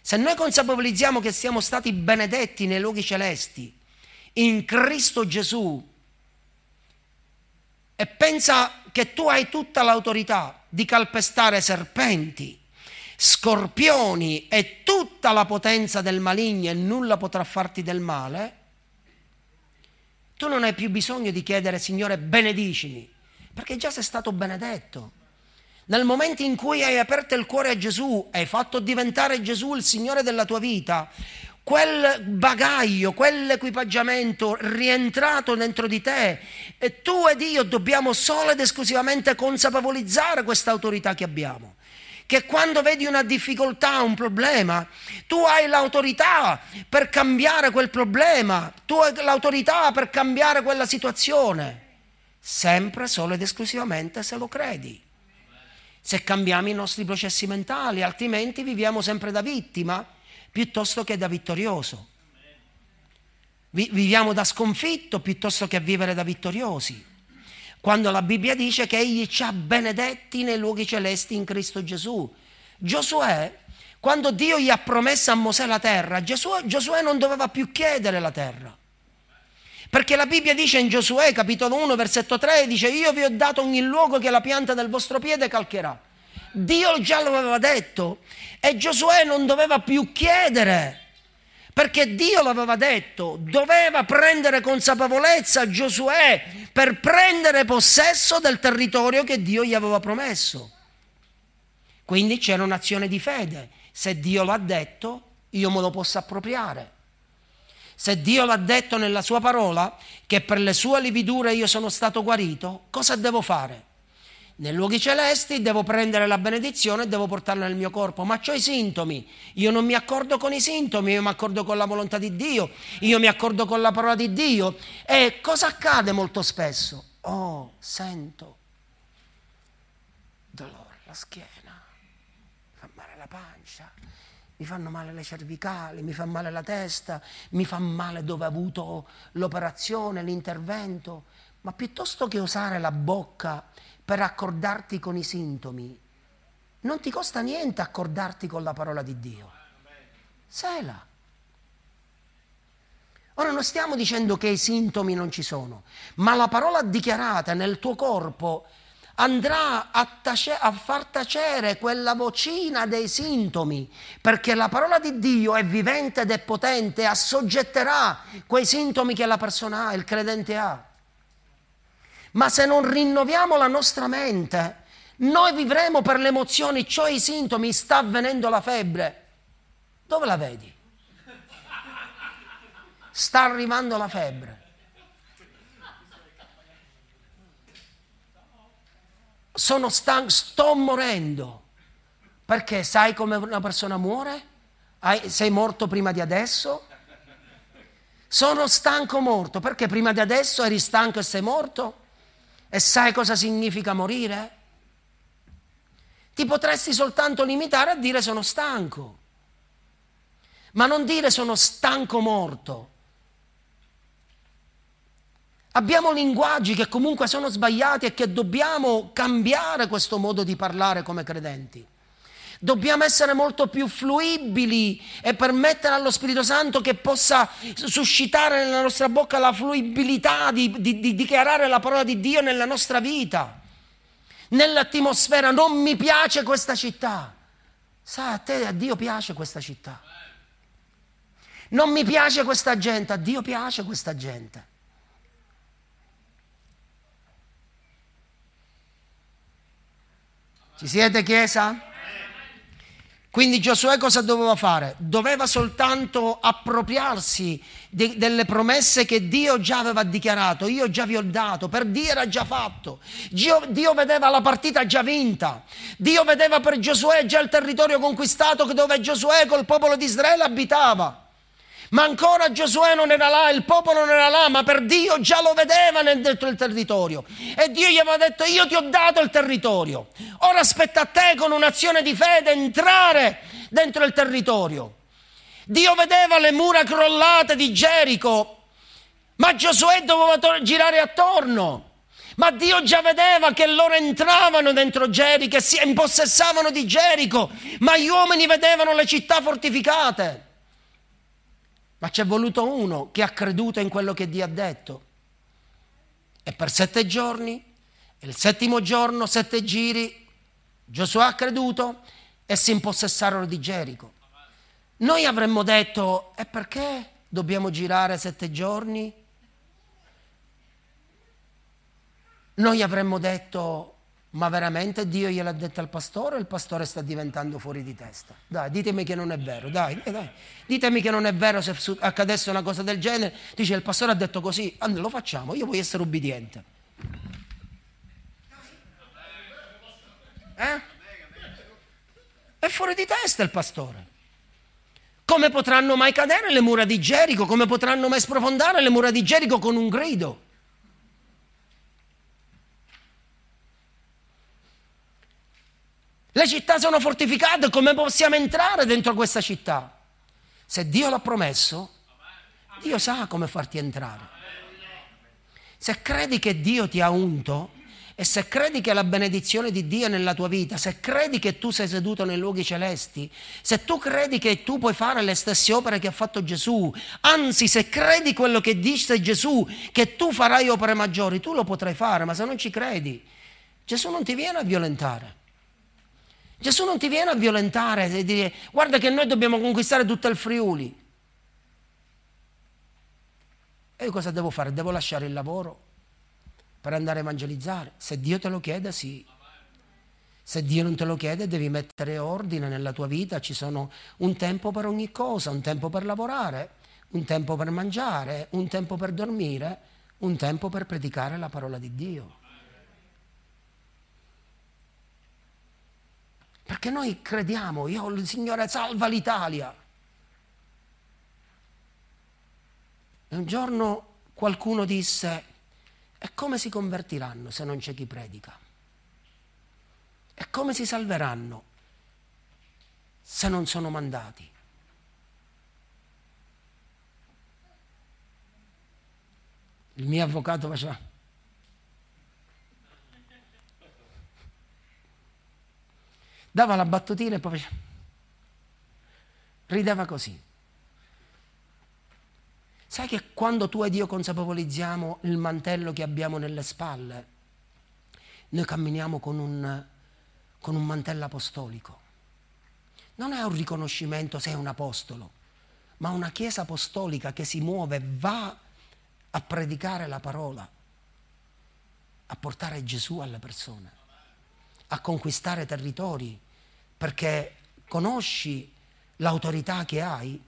Se noi consapevolizziamo che siamo stati benedetti nei luoghi celesti, in Cristo Gesù, e pensa che tu hai tutta l'autorità di calpestare serpenti, scorpioni e tutta la potenza del maligno e nulla potrà farti del male, tu non hai più bisogno di chiedere: Signore, benedicimi, perché già sei stato benedetto. Nel momento in cui hai aperto il cuore a Gesù, hai fatto diventare Gesù il Signore della tua vita, quel bagaglio, quell'equipaggiamento rientrato dentro di te, e tu ed io dobbiamo solo ed esclusivamente consapevolizzare questa autorità che abbiamo. Che quando vedi una difficoltà, un problema, tu hai l'autorità per cambiare quel problema, tu hai l'autorità per cambiare quella situazione, sempre, solo ed esclusivamente se lo credi. Se cambiamo i nostri processi mentali, altrimenti viviamo sempre da vittima piuttosto che da vittorioso. Vi- viviamo da sconfitto piuttosto che a vivere da vittoriosi. Quando la Bibbia dice che egli ci ha benedetti nei luoghi celesti in Cristo Gesù. Giosuè, quando Dio gli ha promesso a Mosè la terra, Giosuè, Giosuè non doveva più chiedere la terra. Perché la Bibbia dice in Giosuè, capitolo uno, versetto tre, dice: io vi ho dato ogni luogo che la pianta del vostro piede calcherà. Dio già lo aveva detto e Giosuè non doveva più chiedere. Perché Dio l'aveva detto, doveva prendere consapevolezza Giosuè per prendere possesso del territorio che Dio gli aveva promesso. Quindi c'era un'azione di fede. Se Dio l'ha detto, io me lo posso appropriare. Se Dio l'ha detto nella sua parola, che per le sue lividure io sono stato guarito, cosa devo fare? Nei luoghi celesti devo prendere la benedizione e devo portarla nel mio corpo, ma c'ho i sintomi, io non mi accordo con i sintomi, io mi accordo con la volontà di Dio, io mi accordo con la parola di Dio. E cosa accade molto spesso? Oh, sento dolore alla schiena, mi fa male la pancia, mi fanno male le cervicali, mi fa male la testa, mi fa male dove ho avuto l'operazione, l'intervento. Ma piuttosto che usare la bocca per accordarti con i sintomi, non ti costa niente accordarti con la parola di Dio. Sela. Ora non stiamo dicendo che i sintomi non ci sono, ma la parola dichiarata nel tuo corpo andrà a, tace- a far tacere quella vocina dei sintomi, perché la parola di Dio è vivente ed è potente, assoggetterà quei sintomi che la persona ha, il credente ha. Ma se non rinnoviamo la nostra mente, noi vivremo per le emozioni, cioè i sintomi. Sta avvenendo la febbre. Dove la vedi? Sta arrivando la febbre. Sono stanco, sto morendo. Perché sai come una persona muore? Sei morto prima di adesso? Sono stanco morto. Perché prima di adesso eri stanco e sei morto? E sai cosa significa morire? Ti potresti soltanto limitare a dire sono stanco, ma non dire sono stanco morto. Abbiamo linguaggi che comunque sono sbagliati e che dobbiamo cambiare questo modo di parlare come credenti. Dobbiamo essere molto più fluibili e permettere allo Spirito Santo che possa suscitare nella nostra bocca la fluibilità di, di, di dichiarare la parola di Dio nella nostra vita, nell'atmosfera. Non mi piace questa città. Sa, a te, a Dio piace questa città. Non mi piace questa gente, a Dio piace questa gente. Ci siete, Chiesa? Quindi Giosuè cosa doveva fare? Doveva soltanto appropriarsi de- delle promesse che Dio già aveva dichiarato. Io già vi ho dato, per Dio era già fatto. Dio, Dio vedeva la partita già vinta. Dio vedeva per Giosuè già il territorio conquistato dove Giosuè col popolo di Israele abitava. Ma ancora Giosuè non era là, il popolo non era là, ma per Dio già lo vedeva dentro il territorio. E Dio gli aveva detto: io ti ho dato il territorio, ora aspetta a te con un'azione di fede entrare dentro il territorio. Dio vedeva le mura crollate di Gerico, ma Giosuè doveva to- girare attorno. Ma Dio già vedeva che loro entravano dentro Gerico e si impossessavano di Gerico, ma gli uomini vedevano le città fortificate. Ma c'è voluto uno che ha creduto in quello che Dio ha detto. E per sette giorni, il settimo giorno, sette giri, Giosuè ha creduto e si impossessarono di Gerico. Noi avremmo detto: e perché dobbiamo girare sette giorni? Noi avremmo detto: ma veramente Dio gliel'ha detto al pastore, il pastore sta diventando fuori di testa. Dai, ditemi che non è vero, dai, dai. Ditemi che non è vero se accadesse una cosa del genere. Dice: il pastore ha detto così, allora lo facciamo, io voglio essere ubbidiente. Eh? È fuori di testa il pastore. Come potranno mai cadere le mura di Gerico? Come potranno mai sprofondare le mura di Gerico con un grido? Le città sono fortificate, come possiamo entrare dentro questa città? Se Dio l'ha promesso, Dio sa come farti entrare. Se credi che Dio ti ha unto e se credi che la benedizione di Dio è nella tua vita, se credi che tu sei seduto nei luoghi celesti, se tu credi che tu puoi fare le stesse opere che ha fatto Gesù, anzi se credi quello che dice Gesù, che tu farai opere maggiori, tu lo potrai fare, ma se non ci credi, Gesù non ti viene a violentare. Gesù non ti viene a violentare e dire: guarda che noi dobbiamo conquistare tutto il Friuli. E io cosa devo fare? Devo lasciare il lavoro per andare a evangelizzare? Se Dio te lo chiede, sì. Se Dio non te lo chiede, devi mettere ordine nella tua vita. Ci sono un tempo per ogni cosa, un tempo per lavorare, un tempo per mangiare, un tempo per dormire, un tempo per predicare la parola di Dio. Perché noi crediamo, io, il Signore salva l'Italia. E un giorno qualcuno disse: e come si convertiranno se non c'è chi predica? E come si salveranno se non sono mandati? Il mio avvocato faceva... dava la battutina e poi rideva così. Sai che quando tu ed io consapevolizziamo il mantello che abbiamo nelle spalle, noi camminiamo con un, con un mantello apostolico. Non è un riconoscimento se è un apostolo, ma una chiesa apostolica che si muove, va a predicare la parola, a portare Gesù alle persone, a conquistare territori. Perché conosci l'autorità che hai,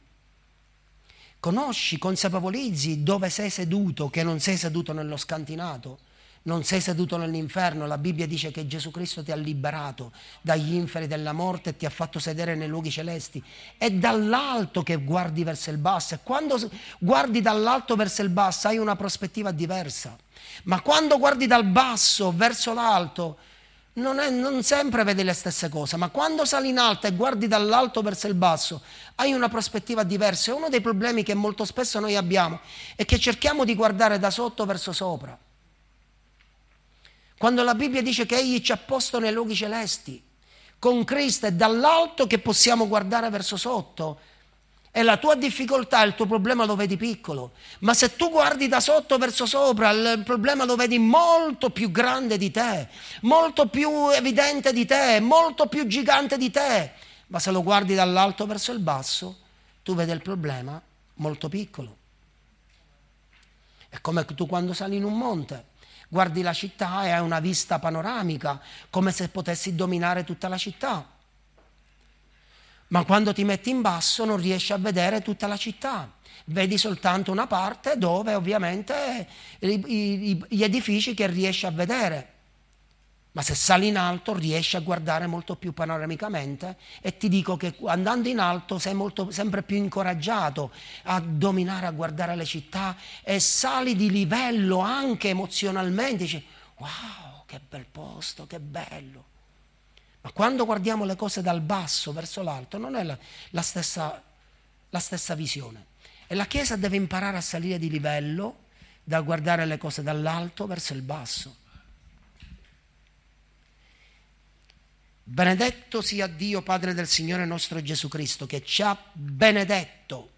conosci, consapevolizzi dove sei seduto, che non sei seduto nello scantinato, non sei seduto nell'inferno. La Bibbia dice che Gesù Cristo ti ha liberato dagli inferi della morte e ti ha fatto sedere nei luoghi celesti. È dall'alto che guardi verso il basso, e quando guardi dall'alto verso il basso hai una prospettiva diversa, ma quando guardi dal basso verso l'alto Non, è, non sempre vedi le stesse cose, ma quando sali in alto e guardi dall'alto verso il basso hai una prospettiva diversa. E uno dei problemi che molto spesso noi abbiamo è che cerchiamo di guardare da sotto verso sopra, quando la Bibbia dice che Egli ci ha posto nei luoghi celesti, con Cristo è dall'alto che possiamo guardare verso sotto. E la tua difficoltà, il tuo problema lo vedi piccolo, ma se tu guardi da sotto verso sopra, il problema lo vedi molto più grande di te, molto più evidente di te, molto più gigante di te. Ma se lo guardi dall'alto verso il basso, tu vedi il problema molto piccolo. È come tu quando sali in un monte, guardi la città e hai una vista panoramica, come se potessi dominare tutta la città. Ma quando ti metti in basso non riesci a vedere tutta la città, vedi soltanto una parte dove ovviamente gli edifici che riesci a vedere. Ma se sali in alto riesci a guardare molto più panoramicamente, e ti dico che andando in alto sei molto, sempre più incoraggiato a dominare, a guardare le città, e sali di livello anche emozionalmente, dici wow, che bel posto, che bello. Ma quando guardiamo le cose dal basso verso l'alto non è la, la, stessa, la stessa visione. E la Chiesa deve imparare a salire di livello, da guardare le cose dall'alto verso il basso. Benedetto sia Dio Padre del Signore nostro Gesù Cristo, che ci ha benedetto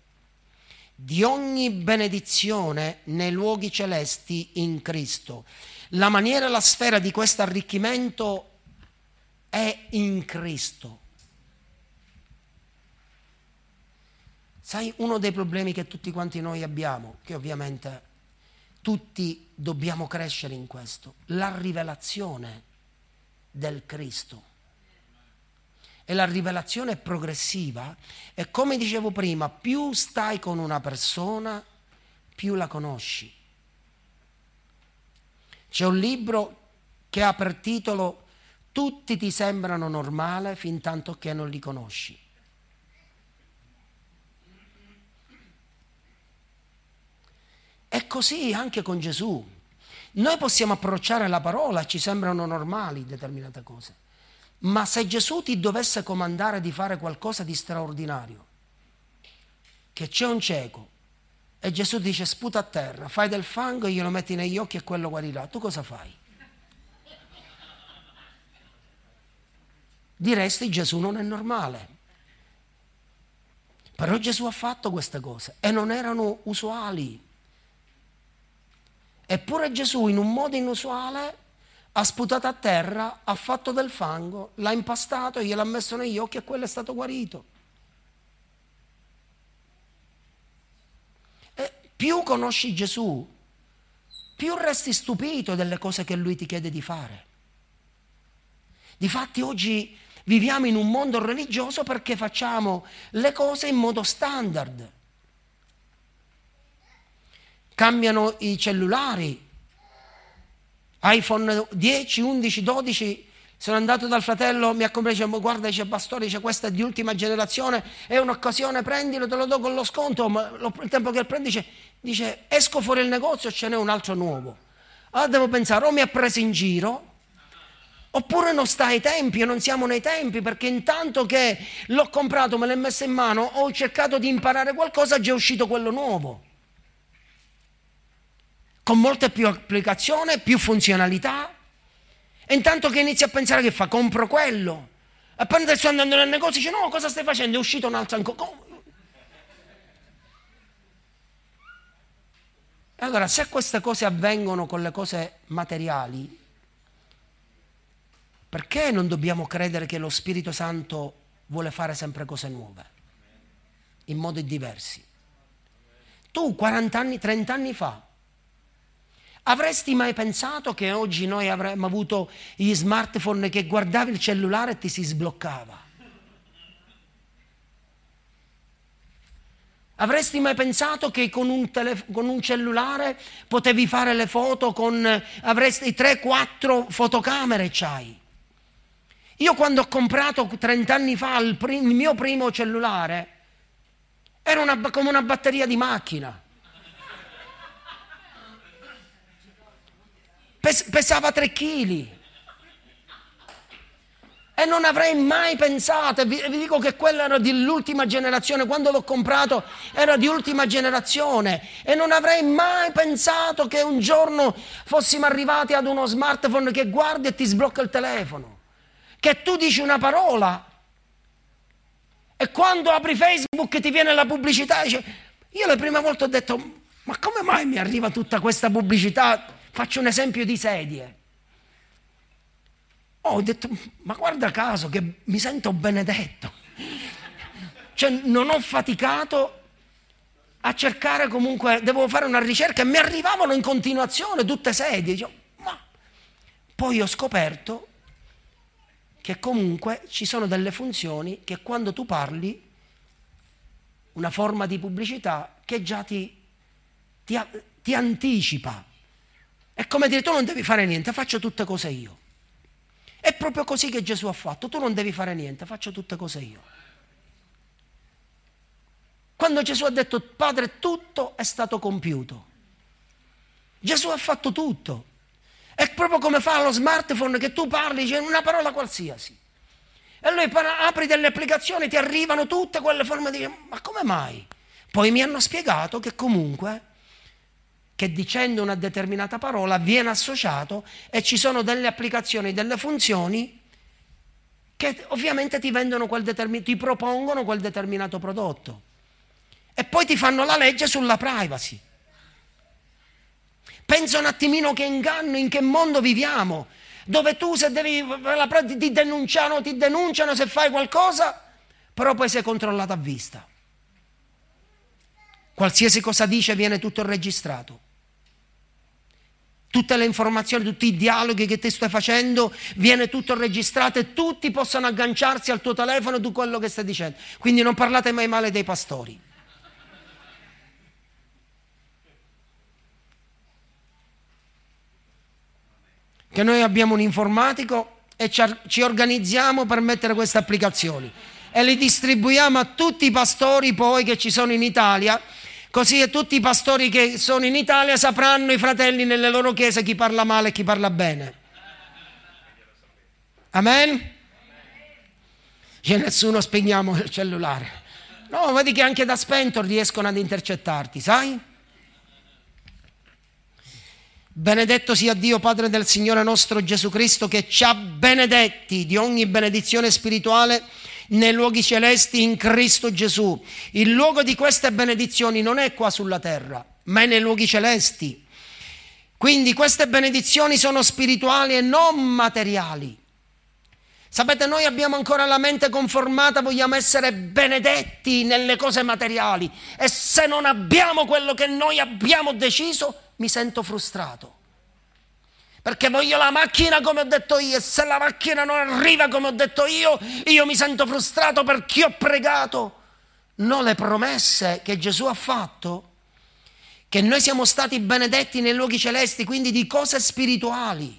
di ogni benedizione nei luoghi celesti in Cristo. La maniera e la sfera di questo arricchimento è in Cristo. Sai, uno dei problemi che tutti quanti noi abbiamo, che ovviamente tutti dobbiamo crescere in questo, la rivelazione del Cristo. E la rivelazione è progressiva, e come dicevo prima, più stai con una persona, più la conosci. C'è un libro che ha per titolo Tutti ti sembrano normale fin tanto che non li conosci. È così anche con Gesù. Noi possiamo approcciare la parola, ci sembrano normali determinate cose, ma se Gesù ti dovesse comandare di fare qualcosa di straordinario, che c'è un cieco e Gesù dice sputa a terra, fai del fango e glielo metti negli occhi e quello guarirà, tu cosa fai? Diresti Gesù non è normale. Però Gesù ha fatto queste cose e non erano usuali. Eppure Gesù in un modo inusuale ha sputato a terra, ha fatto del fango, l'ha impastato, gliel'ha messo negli occhi e quello è stato guarito. E più conosci Gesù, più resti stupito delle cose che Lui ti chiede di fare. Difatti oggi viviamo in un mondo religioso perché facciamo le cose in modo standard. Cambiano i cellulari, iPhone dieci, undici, dodici, sono andato dal fratello, mi ha comprato, dice, guarda, dice, pastore, dice, questa è di ultima generazione, è un'occasione, prendilo, te lo do con lo sconto, ma il tempo che prendi, dice, dice, esco fuori il negozio, ce n'è un altro nuovo. Allora devo pensare, o mi ha preso in giro, oppure non sta ai tempi, e non siamo nei tempi, perché intanto che l'ho comprato, me l'ho messo in mano, ho cercato di imparare qualcosa, già è uscito quello nuovo. Con molta più applicazione, più funzionalità. E intanto che inizi a pensare che fa, compro quello. E poi adesso andando nel negozio dice, no, cosa stai facendo? È uscito un altro ancora. Allora, se queste cose avvengono con le cose materiali, perché non dobbiamo credere che lo Spirito Santo vuole fare sempre cose nuove, in modi diversi? Tu quaranta anni, trenta anni fa, avresti mai pensato che oggi noi avremmo avuto gli smartphone che guardavi il cellulare e ti si sbloccava? Avresti mai pensato che con un, tele, con un cellulare potevi fare le foto, con, avresti tre quattro fotocamere c'hai? Io quando ho comprato trent'anni fa il, prim- il mio primo cellulare, era una, come una batteria di macchina. Pes- pesava tre chili. E non avrei mai pensato, e vi, vi dico che quello era dell'ultima generazione, quando l'ho comprato era di ultima generazione, e non avrei mai pensato che un giorno fossimo arrivati ad uno smartphone che guarda e ti sblocca il telefono. che tu dici una parola e quando apri Facebook ti viene la pubblicità. Dice, io la prima volta ho detto, ma come mai mi arriva tutta questa pubblicità? Faccio un esempio di sedie. Oh, ho detto, ma guarda caso che mi sento benedetto. Cioè non ho faticato a cercare, comunque devo fare una ricerca e mi arrivavano in continuazione tutte sedie. Dico, ma poi ho scoperto che comunque ci sono delle funzioni che quando tu parli, una forma di pubblicità che già ti, ti, ti anticipa. È come dire, tu non devi fare niente, faccio tutte cose io. È proprio così che Gesù ha fatto, tu non devi fare niente, faccio tutte cose io. Quando Gesù ha detto, Padre, tutto è stato compiuto. Gesù ha fatto tutto. È proprio come fa lo smartphone, che tu parli, c'è una parola qualsiasi. E lui apri delle applicazioni, ti arrivano tutte quelle forme di... Ma come mai? Poi mi hanno spiegato che comunque, che dicendo una determinata parola, viene associato e ci sono delle applicazioni, delle funzioni che ovviamente ti vendono quel determin- ti propongono quel determinato prodotto. E poi ti fanno la legge sulla privacy. Pensa un attimino che inganno, in che mondo viviamo, dove tu se devi, ti denunciano, ti denunciano se fai qualcosa, però poi sei controllato a vista. Qualsiasi cosa dice viene tutto registrato. Tutte le informazioni, tutti i dialoghi che ti stai facendo, viene tutto registrato e tutti possono agganciarsi al tuo telefono e tu quello che stai dicendo. Quindi non parlate mai male dei pastori. Che noi abbiamo un informatico e ci organizziamo per mettere queste applicazioni e le distribuiamo a tutti i pastori poi che ci sono in Italia, così tutti i pastori che sono in Italia sapranno i fratelli nelle loro chiese chi parla male e chi parla bene. Amen? C'è nessuno, spegniamo il cellulare. No, vedi che anche da spento riescono ad intercettarti, sai? Benedetto sia Dio Padre del Signore nostro Gesù Cristo, che ci ha benedetti di ogni benedizione spirituale nei luoghi celesti in Cristo Gesù. Il luogo di queste benedizioni non è qua sulla terra, ma è nei luoghi celesti. Quindi queste benedizioni sono spirituali e non materiali. Sapete, noi abbiamo ancora la mente conformata, vogliamo essere benedetti nelle cose materiali e se non abbiamo quello che noi abbiamo deciso mi sento frustrato, perché voglio la macchina come ho detto io e se la macchina non arriva come ho detto io, io mi sento frustrato perché ho pregato. No, le promesse che Gesù ha fatto, che noi siamo stati benedetti nei luoghi celesti, quindi di cose spirituali.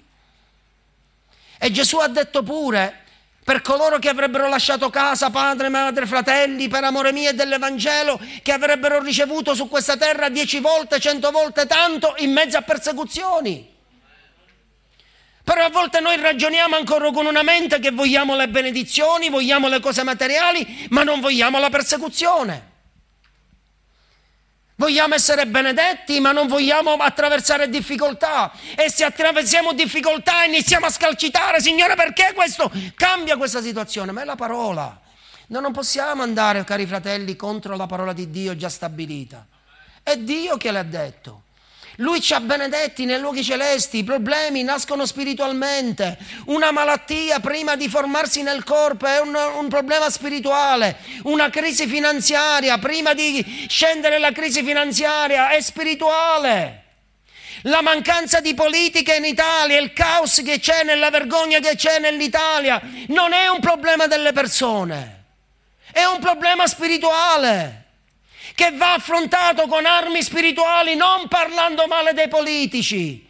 E Gesù ha detto pure, per coloro che avrebbero lasciato casa, padre, madre, fratelli, per amore mio e dell'Evangelo, che avrebbero ricevuto su questa terra dieci volte, cento volte tanto, in mezzo a persecuzioni. Però a volte noi ragioniamo ancora con una mente che vogliamo le benedizioni, vogliamo le cose materiali, ma non vogliamo la persecuzione. Vogliamo essere benedetti, ma non vogliamo attraversare difficoltà. E se attraversiamo difficoltà iniziamo a scalcitare, Signore, perché questo? Cambia questa situazione, ma è la parola. Noi non possiamo andare, cari fratelli, contro la parola di Dio già stabilita. È Dio che l'ha detto. Lui ci ha benedetti nei luoghi celesti, i problemi nascono spiritualmente, una malattia prima di formarsi nel corpo è un, un problema spirituale, una crisi finanziaria prima di scendere la crisi finanziaria è spirituale. La mancanza di politica in Italia, il caos che c'è, nella vergogna che c'è nell'Italia, non è un problema delle persone, è un problema spirituale, che va affrontato con armi spirituali, non parlando male dei politici,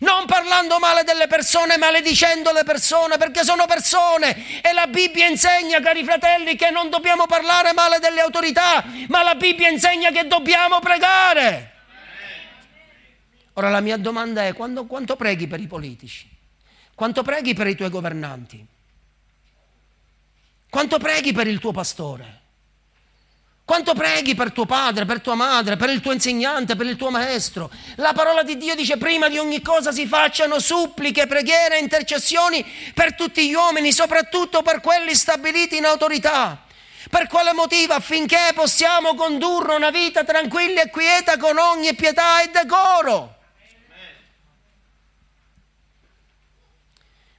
non parlando male delle persone, maledicendo le persone, perché sono persone e la Bibbia insegna, cari fratelli, che non dobbiamo parlare male delle autorità, ma la Bibbia insegna che dobbiamo pregare. Ora la mia domanda è, quando, quanto preghi per i politici? Quanto preghi per i tuoi governanti? Quanto preghi per il tuo pastore? Quanto preghi per tuo padre, per tua madre, per il tuo insegnante, per il tuo maestro. La parola di Dio dice: prima di ogni cosa si facciano suppliche, preghiere, intercessioni per tutti gli uomini, soprattutto per quelli stabiliti in autorità. Per quale motivo? Affinché possiamo condurre una vita tranquilla e quieta con ogni pietà e decoro.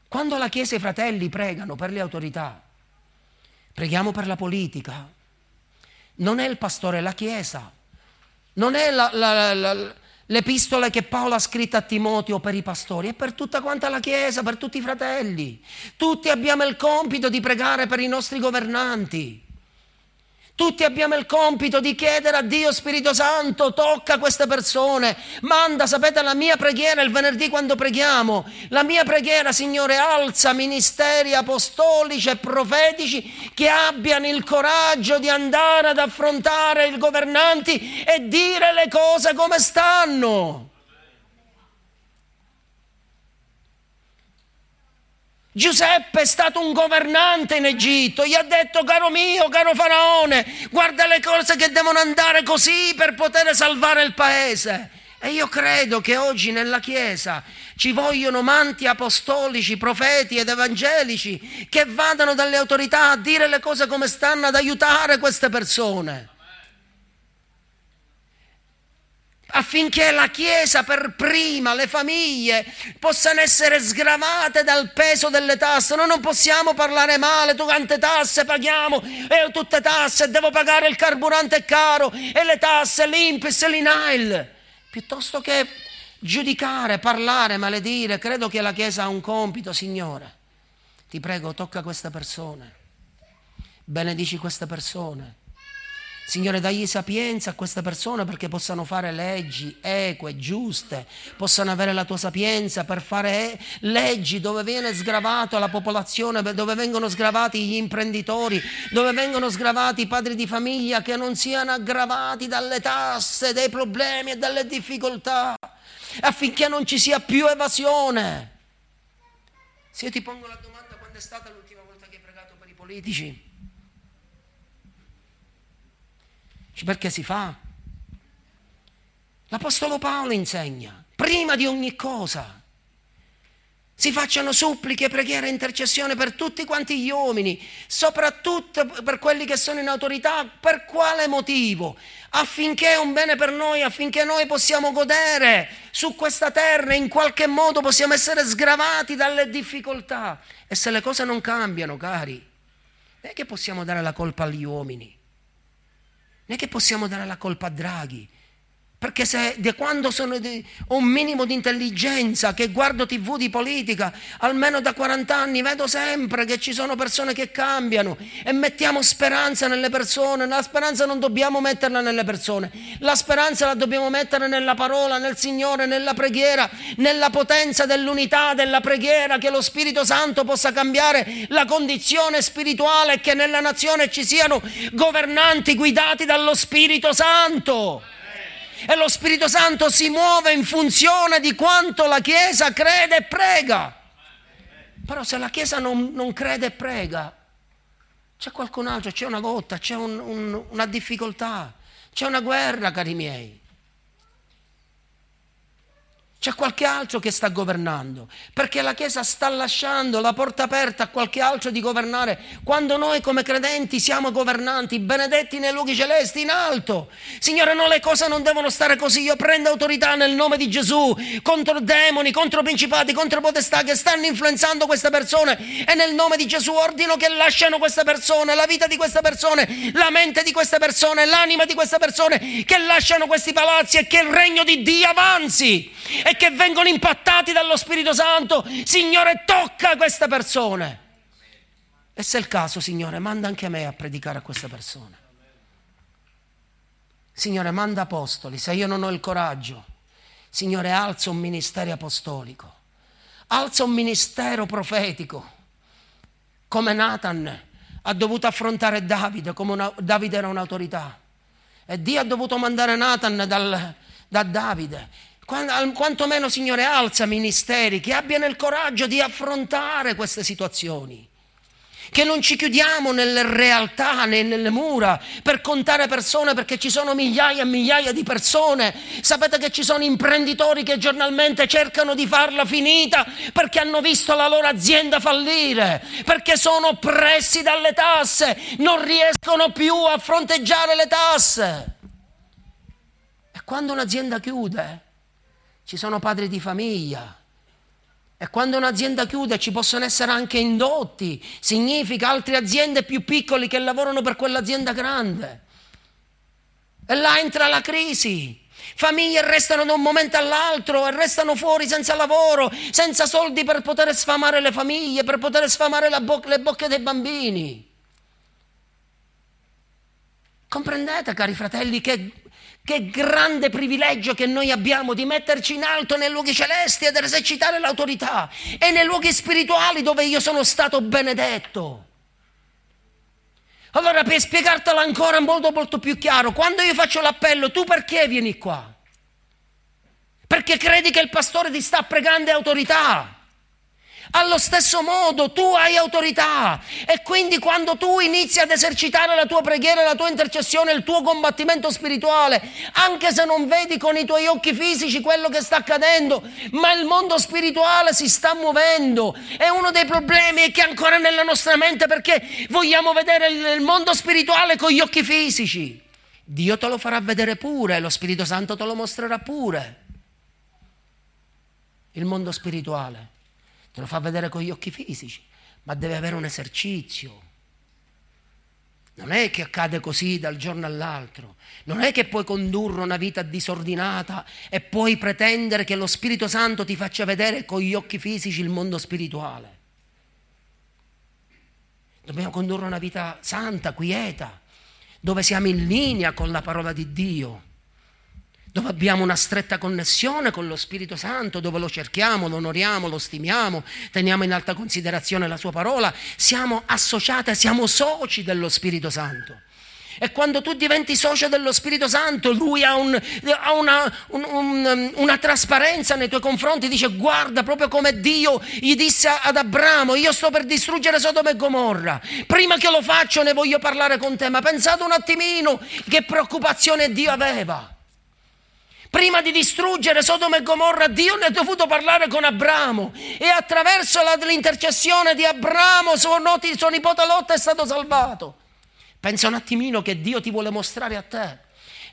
Quando la Chiesa e i fratelli pregano per le autorità, preghiamo per la politica. Non è il pastore, è la Chiesa. Non è la, la, la, la, l'epistola che Paolo ha scritta a Timoteo per i pastori, è per tutta quanta la Chiesa, per tutti i fratelli. Tutti abbiamo il compito di pregare per i nostri governanti. Tutti abbiamo il compito di chiedere a Dio Spirito Santo, tocca queste persone, manda, sapete, la mia preghiera il venerdì quando preghiamo, la mia preghiera, Signore, alza ministeri apostolici e profetici che abbiano il coraggio di andare ad affrontare i governanti e dire le cose come stanno. Giuseppe è stato un governante in Egitto, gli ha detto: caro mio, caro Faraone, guarda le cose che devono andare così per poter salvare il paese. E io credo che oggi nella Chiesa ci vogliono manti apostolici, profeti ed evangelici che vadano dalle autorità a dire le cose come stanno, ad aiutare queste persone, affinché la Chiesa per prima, le famiglie possano essere sgravate dal peso delle tasse. Noi non possiamo parlare male: tu quante tasse paghiamo, e tutte tasse, devo pagare il carburante caro, e le tasse, l'I N P S, l'I N A I L. Piuttosto che giudicare, parlare, maledire, credo che la Chiesa ha un compito: Signore, ti prego, tocca queste persone, benedici queste persone. Signore, dagli sapienza a queste persone perché possano fare leggi eque, giuste, possano avere la tua sapienza per fare leggi dove viene sgravata la popolazione, dove vengono sgravati gli imprenditori, dove vengono sgravati i padri di famiglia, che non siano aggravati dalle tasse, dai problemi e dalle difficoltà, affinché non ci sia più evasione. Se io ti pongo la domanda: quando è stata l'ultima volta che hai pregato per i politici? Perché si fa? L'Apostolo Paolo insegna: prima di ogni cosa si facciano suppliche, preghiere e intercessione per tutti quanti gli uomini, soprattutto per quelli che sono in autorità. Per quale motivo? Affinché è un bene per noi, affinché noi possiamo godere su questa terra, in qualche modo possiamo essere sgravati dalle difficoltà. E se le cose non cambiano, cari, non è che possiamo dare la colpa agli uomini. Non è che possiamo dare la colpa a Draghi, perché se da quando sono di, ho un minimo di intelligenza, che guardo tivù di politica, almeno da quaranta anni, vedo sempre che ci sono persone che cambiano, e mettiamo speranza nelle persone. La speranza non dobbiamo metterla nelle persone, la speranza la dobbiamo mettere nella parola, nel Signore, nella preghiera, nella potenza dell'unità della preghiera, che lo Spirito Santo possa cambiare la condizione spirituale e che nella nazione ci siano governanti guidati dallo Spirito Santo. E lo Spirito Santo si muove in funzione di quanto la Chiesa crede e prega. Però se la Chiesa non, non crede e prega, c'è qualcun altro, c'è una gotta, c'è un, un, una difficoltà, c'è una guerra, cari miei. C'è qualche altro che sta governando, perché la Chiesa sta lasciando la porta aperta a qualche altro di governare, quando noi come credenti siamo governanti, benedetti nei luoghi celesti, in alto. Signore, no, le cose non devono stare così. Io prendo autorità nel nome di Gesù contro demoni, contro principati, contro potestà che stanno influenzando queste persone, e nel nome di Gesù ordino che lasciano queste persone, la vita di queste persone, la mente di queste persone, l'anima di queste persone, che lasciano questi palazzi e che il regno di Dio avanzi, e che vengono impattati dallo Spirito Santo. Signore, tocca queste persone, e se è il caso, Signore, manda anche me a predicare a queste persone. Signore, manda apostoli. Se io non ho il coraggio, Signore, alza un ministero apostolico, alza un ministero profetico, come Nathan ha dovuto affrontare Davide, come una, Davide era un'autorità, e Dio ha dovuto mandare Nathan dal, da Davide. Quanto meno, Signore, alza ministeri che abbiano il coraggio di affrontare queste situazioni, che non ci chiudiamo nelle realtà né nelle mura per contare persone, perché ci sono migliaia e migliaia di persone. Sapete che ci sono imprenditori che giornalmente cercano di farla finita perché hanno visto la loro azienda fallire, perché sono oppressi dalle tasse, non riescono più a fronteggiare le tasse. E quando un'azienda chiude ci sono padri di famiglia. E quando un'azienda chiude ci possono essere anche indotti, significa altre aziende più piccole che lavorano per quell'azienda grande. E là entra la crisi. Famiglie restano da un momento all'altro e restano fuori senza lavoro, senza soldi per poter sfamare le famiglie, per poter sfamare la bo- le bocche dei bambini. Comprendete, cari fratelli, che... Che grande privilegio che noi abbiamo di metterci in alto nei luoghi celesti ed esercitare l'autorità, e nei luoghi spirituali dove io sono stato benedetto. Allora, per spiegartela ancora molto molto più chiaro, quando io faccio l'appello, tu perché vieni qua? Perché credi che il pastore ti sta pregando autorità. Allo stesso modo tu hai autorità, e quindi quando tu inizi ad esercitare la tua preghiera, la tua intercessione, il tuo combattimento spirituale, anche se non vedi con i tuoi occhi fisici quello che sta accadendo, ma il mondo spirituale si sta muovendo. E uno dei problemi è che ancora nella nostra mente, perché vogliamo vedere il mondo spirituale con gli occhi fisici. Dio te lo farà vedere pure, lo Spirito Santo te lo mostrerà pure. Il mondo spirituale te lo fa vedere con gli occhi fisici, ma deve avere un esercizio. Non è che accade così dal giorno all'altro. Non è che puoi condurre una vita disordinata e puoi pretendere che lo Spirito Santo ti faccia vedere con gli occhi fisici il mondo spirituale. Dobbiamo condurre una vita santa, quieta, dove siamo in linea con la parola di Dio, dove abbiamo una stretta connessione con lo Spirito Santo, dove lo cerchiamo, lo onoriamo, lo stimiamo, teniamo in alta considerazione la sua parola, siamo associati, siamo soci dello Spirito Santo. E quando tu diventi socio dello Spirito Santo, Lui ha, un, ha una, un, un, una trasparenza nei tuoi confronti, dice: guarda, proprio come Dio gli disse ad Abramo, io sto per distruggere Sodoma e Gomorra, prima che lo faccio ne voglio parlare con te. Ma pensate un attimino che preoccupazione Dio aveva. Prima di distruggere Sodoma e Gomorra, Dio ne ha dovuto parlare con Abramo, e attraverso l'intercessione di Abramo suo nipote Lot è stato salvato. Pensa un attimino che Dio ti vuole mostrare a te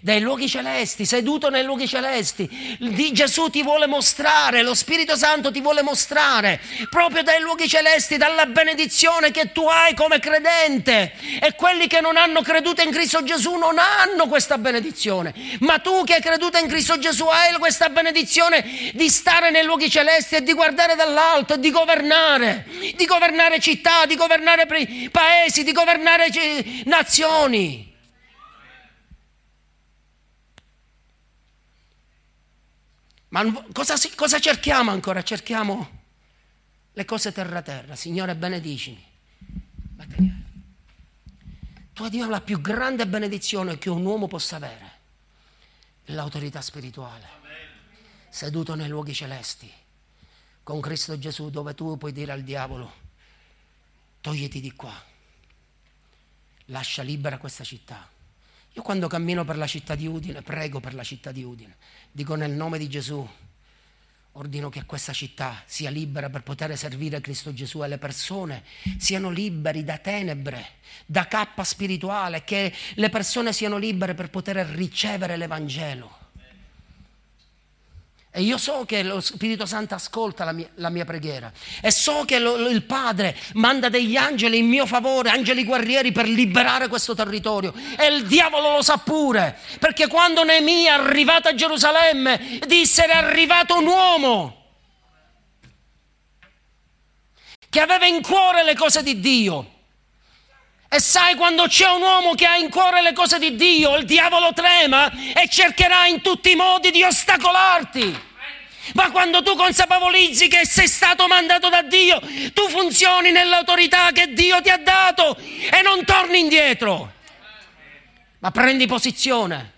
dai luoghi celesti, seduto nei luoghi celesti. Gesù ti vuole mostrare, lo Spirito Santo ti vuole mostrare proprio dai luoghi celesti, dalla benedizione che tu hai come credente. E quelli che non hanno creduto in Cristo Gesù non hanno questa benedizione, ma tu che hai creduto in Cristo Gesù hai questa benedizione di stare nei luoghi celesti e di guardare dall'alto e di governare, di governare città, di governare paesi, di governare nazioni. Ma cosa, cosa cerchiamo ancora? Cerchiamo le cose terra-terra. Signore, benedicimi. Tu hai Dio la più grande benedizione che un uomo possa avere, l'autorità spirituale. Amen. Seduto nei luoghi celesti, con Cristo Gesù, dove tu puoi dire al diavolo: togliti di qua, lascia libera questa città. Io quando cammino per la città di Udine, prego per la città di Udine, dico: nel nome di Gesù ordino che questa città sia libera per poter servire Cristo Gesù, e le persone siano liberi da tenebre, da cappa spirituale, che le persone siano libere per poter ricevere l'Evangelo. E io so che lo Spirito Santo ascolta la mia, la mia preghiera, e so che lo, lo, il Padre manda degli angeli in mio favore, angeli guerrieri, per liberare questo territorio. E il diavolo lo sa pure, perché quando Neemia è arrivato a Gerusalemme disse: è arrivato un uomo che aveva in cuore le cose di Dio. E sai, quando c'è un uomo che ha in cuore le cose di Dio, il diavolo trema e cercherà in tutti i modi di ostacolarti. Ma quando tu consapevolizzi che sei stato mandato da Dio, tu funzioni nell'autorità che Dio ti ha dato e non torni indietro, ma prendi posizione.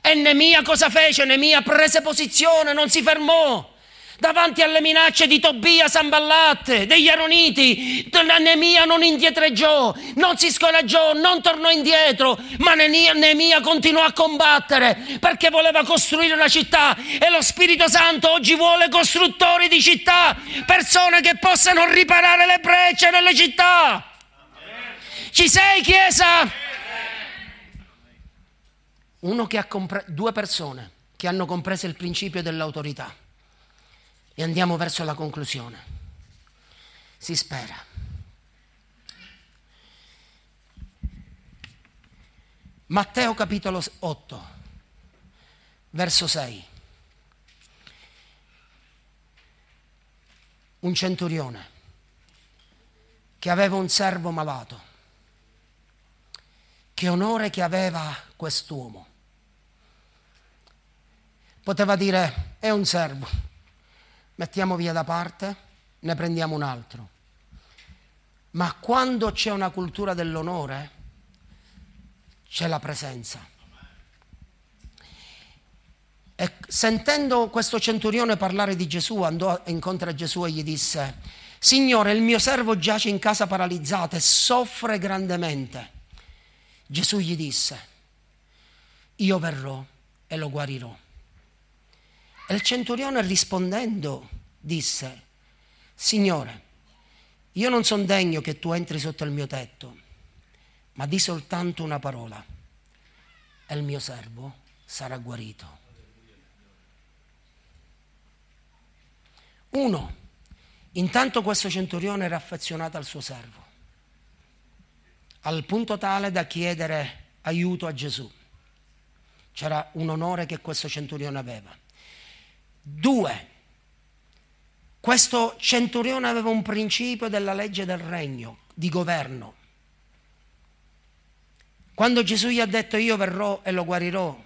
E Neemia cosa fece? Neemia prese posizione, non si fermò. davanti alle minacce di Tobia, Sanballat, degli Aroniti, Neemia non indietreggiò, non si scoraggiò, non tornò indietro, ma Neemia continuò a combattere perché voleva costruire una città, e lo Spirito Santo oggi vuole costruttori di città, persone che possano riparare le brecce nelle città. Ci sei, Chiesa? Uno che ha compre- due persone che hanno compreso il principio dell'autorità. E andiamo verso la conclusione. Si spera. Matteo capitolo otto, verso sei. Un centurione che aveva un servo malato. Che onore che aveva quest'uomo. Poteva dire, è un servo, mettiamo via da parte, ne prendiamo un altro. Ma quando c'è una cultura dell'onore, c'è la presenza. E sentendo questo centurione parlare di Gesù, andò incontro a Gesù e gli disse, Signore, il mio servo giace in casa paralizzato e soffre grandemente. Gesù gli disse, io verrò e lo guarirò. E il centurione rispondendo disse, Signore, io non sono degno che tu entri sotto il mio tetto, ma di soltanto una parola e il mio servo sarà guarito. Uno, intanto questo centurione era affezionato al suo servo, al punto tale da chiedere aiuto a Gesù. C'era un onore che questo centurione aveva. Due, questo centurione aveva un principio della legge del regno, di governo. Quando Gesù gli ha detto io verrò e lo guarirò,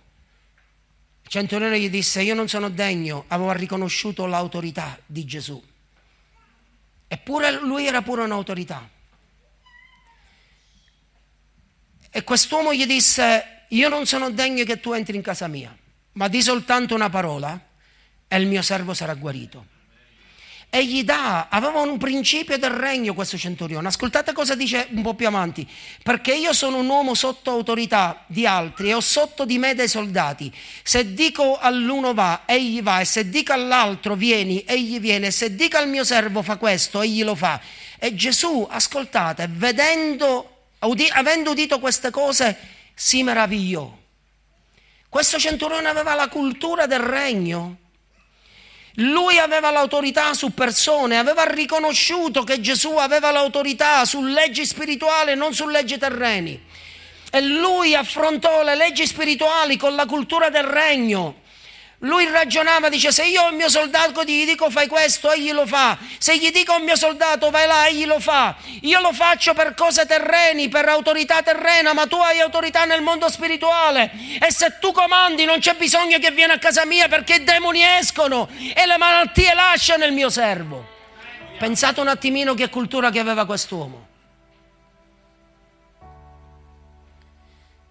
il centurione gli disse io non sono degno, aveva riconosciuto l'autorità di Gesù. Eppure lui era pure un'autorità. E quest'uomo gli disse io non sono degno che tu entri in casa mia, ma di soltanto una parola e il mio servo sarà guarito. E gli dà, aveva un principio del regno questo centurione. Ascoltate cosa dice un po' più avanti. Perché io sono un uomo sotto autorità di altri e ho sotto di me dei soldati. Se dico all'uno va, egli va, e se dico all'altro vieni, egli viene, e se dico al mio servo fa questo, egli lo fa. E Gesù, ascoltate, vedendo, udi- avendo udito queste cose, si meravigliò. Questo centurione aveva la cultura del regno. Lui aveva l'autorità su persone, aveva riconosciuto che Gesù aveva l'autorità su leggi spirituali, non su leggi terreni. E lui affrontò le leggi spirituali con la cultura del regno. Lui ragionava, dice, se io al mio soldato gli dico fai questo, egli lo fa. Se gli dico al mio soldato vai là, egli lo fa. Io lo faccio per cose terreni, per autorità terrena, ma tu hai autorità nel mondo spirituale. E se tu comandi non c'è bisogno che vieni a casa mia, perché i demoni escono e le malattie lasciano il mio servo. Pensate un attimino che cultura che aveva quest'uomo.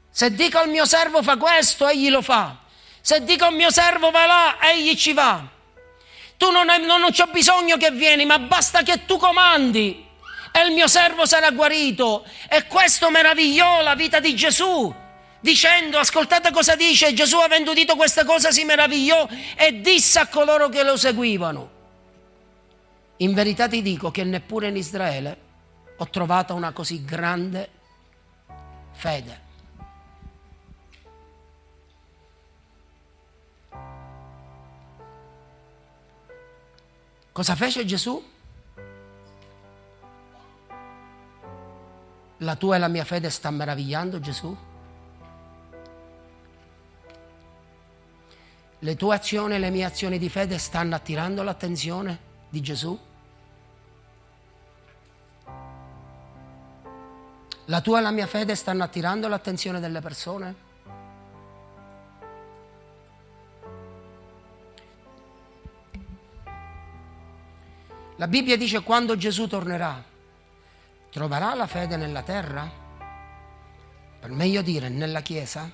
Se dico al mio servo fa questo, egli lo fa. Se dico al mio servo va là, egli ci va. Tu non, hai, non, non c'ho bisogno che vieni, ma basta che tu comandi e il mio servo sarà guarito. E questo meravigliò la vita di Gesù, dicendo, ascoltate cosa dice, Gesù avendo udito questa cosa si meravigliò e disse a coloro che lo seguivano. In verità ti dico che neppure in Israele ho trovato una così grande fede. Cosa fece Gesù? La tua e la mia fede sta meravigliando Gesù? Le tue azioni e le mie azioni di fede stanno attirando l'attenzione di Gesù? La tua e la mia fede stanno attirando l'attenzione delle persone? La Bibbia dice quando Gesù tornerà, troverà la fede nella terra? Per meglio dire, nella Chiesa?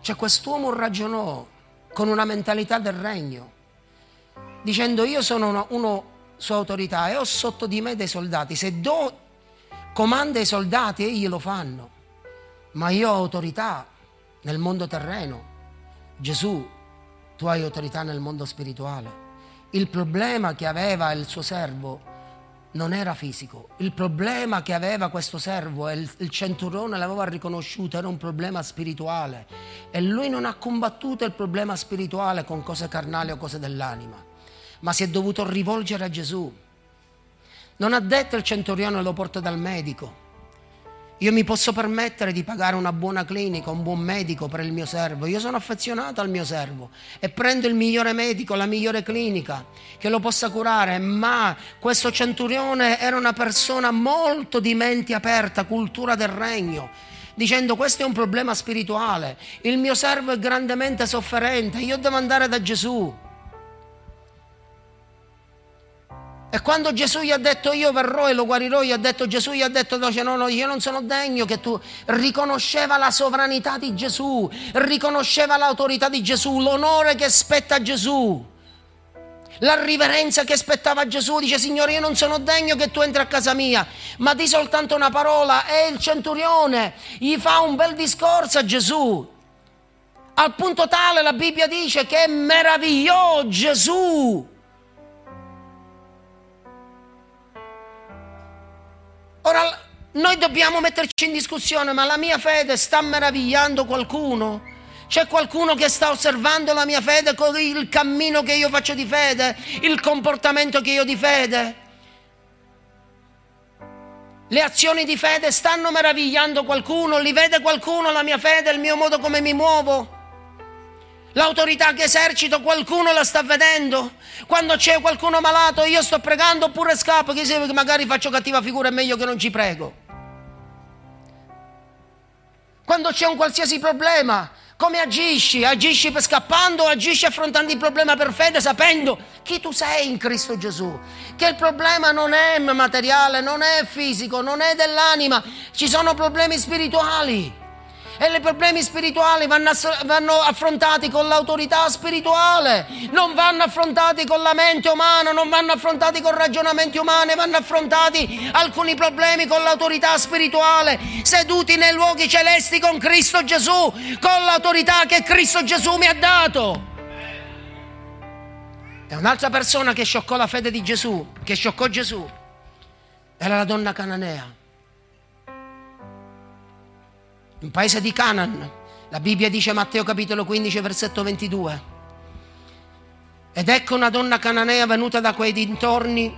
Cioè quest'uomo ragionò con una mentalità del regno. dicendo: io sono uno, uno sua autorità e ho sotto di me dei soldati. Se do comanda ai soldati, egli lo fanno, ma io ho autorità nel mondo terreno. Gesù, tu hai autorità nel mondo spirituale. Il problema che aveva il suo servo non era fisico. Il problema che aveva questo servo, e il, il centurione l'aveva riconosciuto, era un problema spirituale. E lui non ha combattuto il problema spirituale con cose carnali o cose dell'anima, ma si è dovuto rivolgere a Gesù. Non ha detto il centurione: lo porto dal medico, io mi posso permettere di pagare una buona clinica, un buon medico per il mio servo, io sono affezionato al mio servo e prendo il migliore medico, la migliore clinica che lo possa curare. Ma questo centurione era una persona molto di mente aperta, cultura del regno, dicendo: questo è un problema spirituale, il mio servo è grandemente sofferente, io devo andare da Gesù. E quando Gesù gli ha detto: io verrò e lo guarirò, gli ha detto Gesù, gli ha detto: no, no, io non sono degno che tu. Riconosceva la sovranità di Gesù, riconosceva l'autorità di Gesù, l'onore che spetta a Gesù, la riverenza che spettava a Gesù. Dice: Signore, io non sono degno che tu entri a casa mia, ma di soltanto una parola. E il centurione gli fa un bel discorso a Gesù, al punto tale, la Bibbia dice, che meravigliò Gesù. Ora, noi dobbiamo metterci in discussione: ma la mia fede sta meravigliando qualcuno? C'è qualcuno che sta osservando la mia fede, con il cammino che io faccio di fede, il comportamento che io di fede? Le azioni di fede stanno meravigliando qualcuno? Li vede qualcuno la mia fede, il mio modo come mi muovo? L'autorità che esercito qualcuno la sta vedendo? Quando c'è qualcuno malato, io sto pregando oppure scappo? Che se magari faccio cattiva figura è meglio che non ci prego. Quando c'è un qualsiasi problema, come agisci? Agisci per scappando o agisci affrontando il problema per fede, sapendo chi tu sei in Cristo Gesù? Che il problema non è materiale, non è fisico, non è dell'anima, ci sono problemi spirituali. E i problemi spirituali vanno, vanno affrontati con l'autorità spirituale, non vanno affrontati con la mente umana, non vanno affrontati con ragionamenti umani, vanno affrontati alcuni problemi con l'autorità spirituale, seduti nei luoghi celesti con Cristo Gesù, con l'autorità che Cristo Gesù mi ha dato. E un'altra persona che scioccò la fede di Gesù, che scioccò Gesù, era la donna cananea. In paese di Canaan, la Bibbia dice, Matteo capitolo quindici versetto ventidue: ed ecco una donna cananea venuta da quei dintorni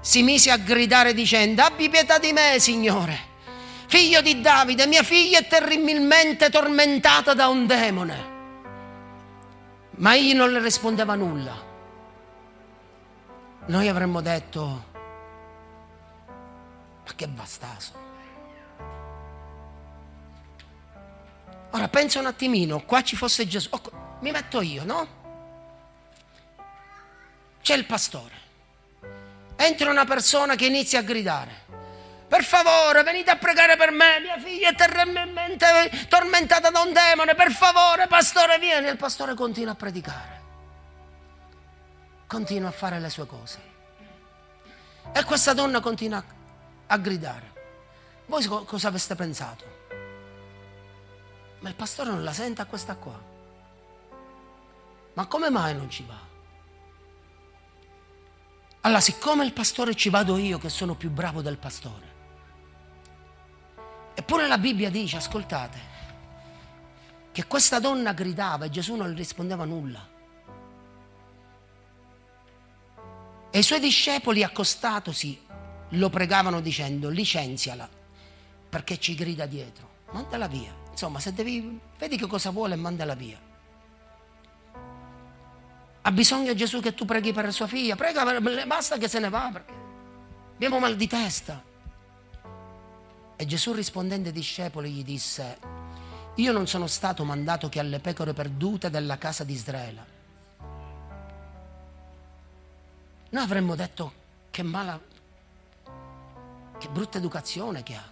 si mise a gridare dicendo: abbi pietà di me, Signore, figlio di Davide, mia figlia è terribilmente tormentata da un demone. Ma egli non le rispondeva nulla. Noi avremmo detto: ma che bastaso. Ora pensa un attimino, qua ci fosse Gesù, oh, mi metto io, no? C'è il pastore, entra una persona che inizia a gridare: per favore, venite a pregare per me, mia figlia è terribilmente tormentata da un demone, per favore pastore vieni. E il pastore continua a predicare, continua a fare le sue cose, e questa donna continua a gridare. Voi cosa aveste pensato? Ma il pastore non la sente a questa qua? Ma come mai non ci va? Allora, siccome il pastore ci vado io che sono più bravo del pastore. Eppure la Bibbia dice, ascoltate, che questa donna gridava e Gesù non le rispondeva nulla. E i suoi discepoli, accostatosi, lo pregavano dicendo: licenziala, perché ci grida dietro, mandala via. Insomma, se devi, vedi che cosa vuole e mandala via. Ha bisogno Gesù che tu preghi per sua figlia? Prega, basta che se ne va, perché abbiamo mal di testa. E Gesù, rispondendo ai discepoli, gli disse: io non sono stato mandato che alle pecore perdute della casa di Israele. Noi avremmo detto: che mala, che brutta educazione che ha,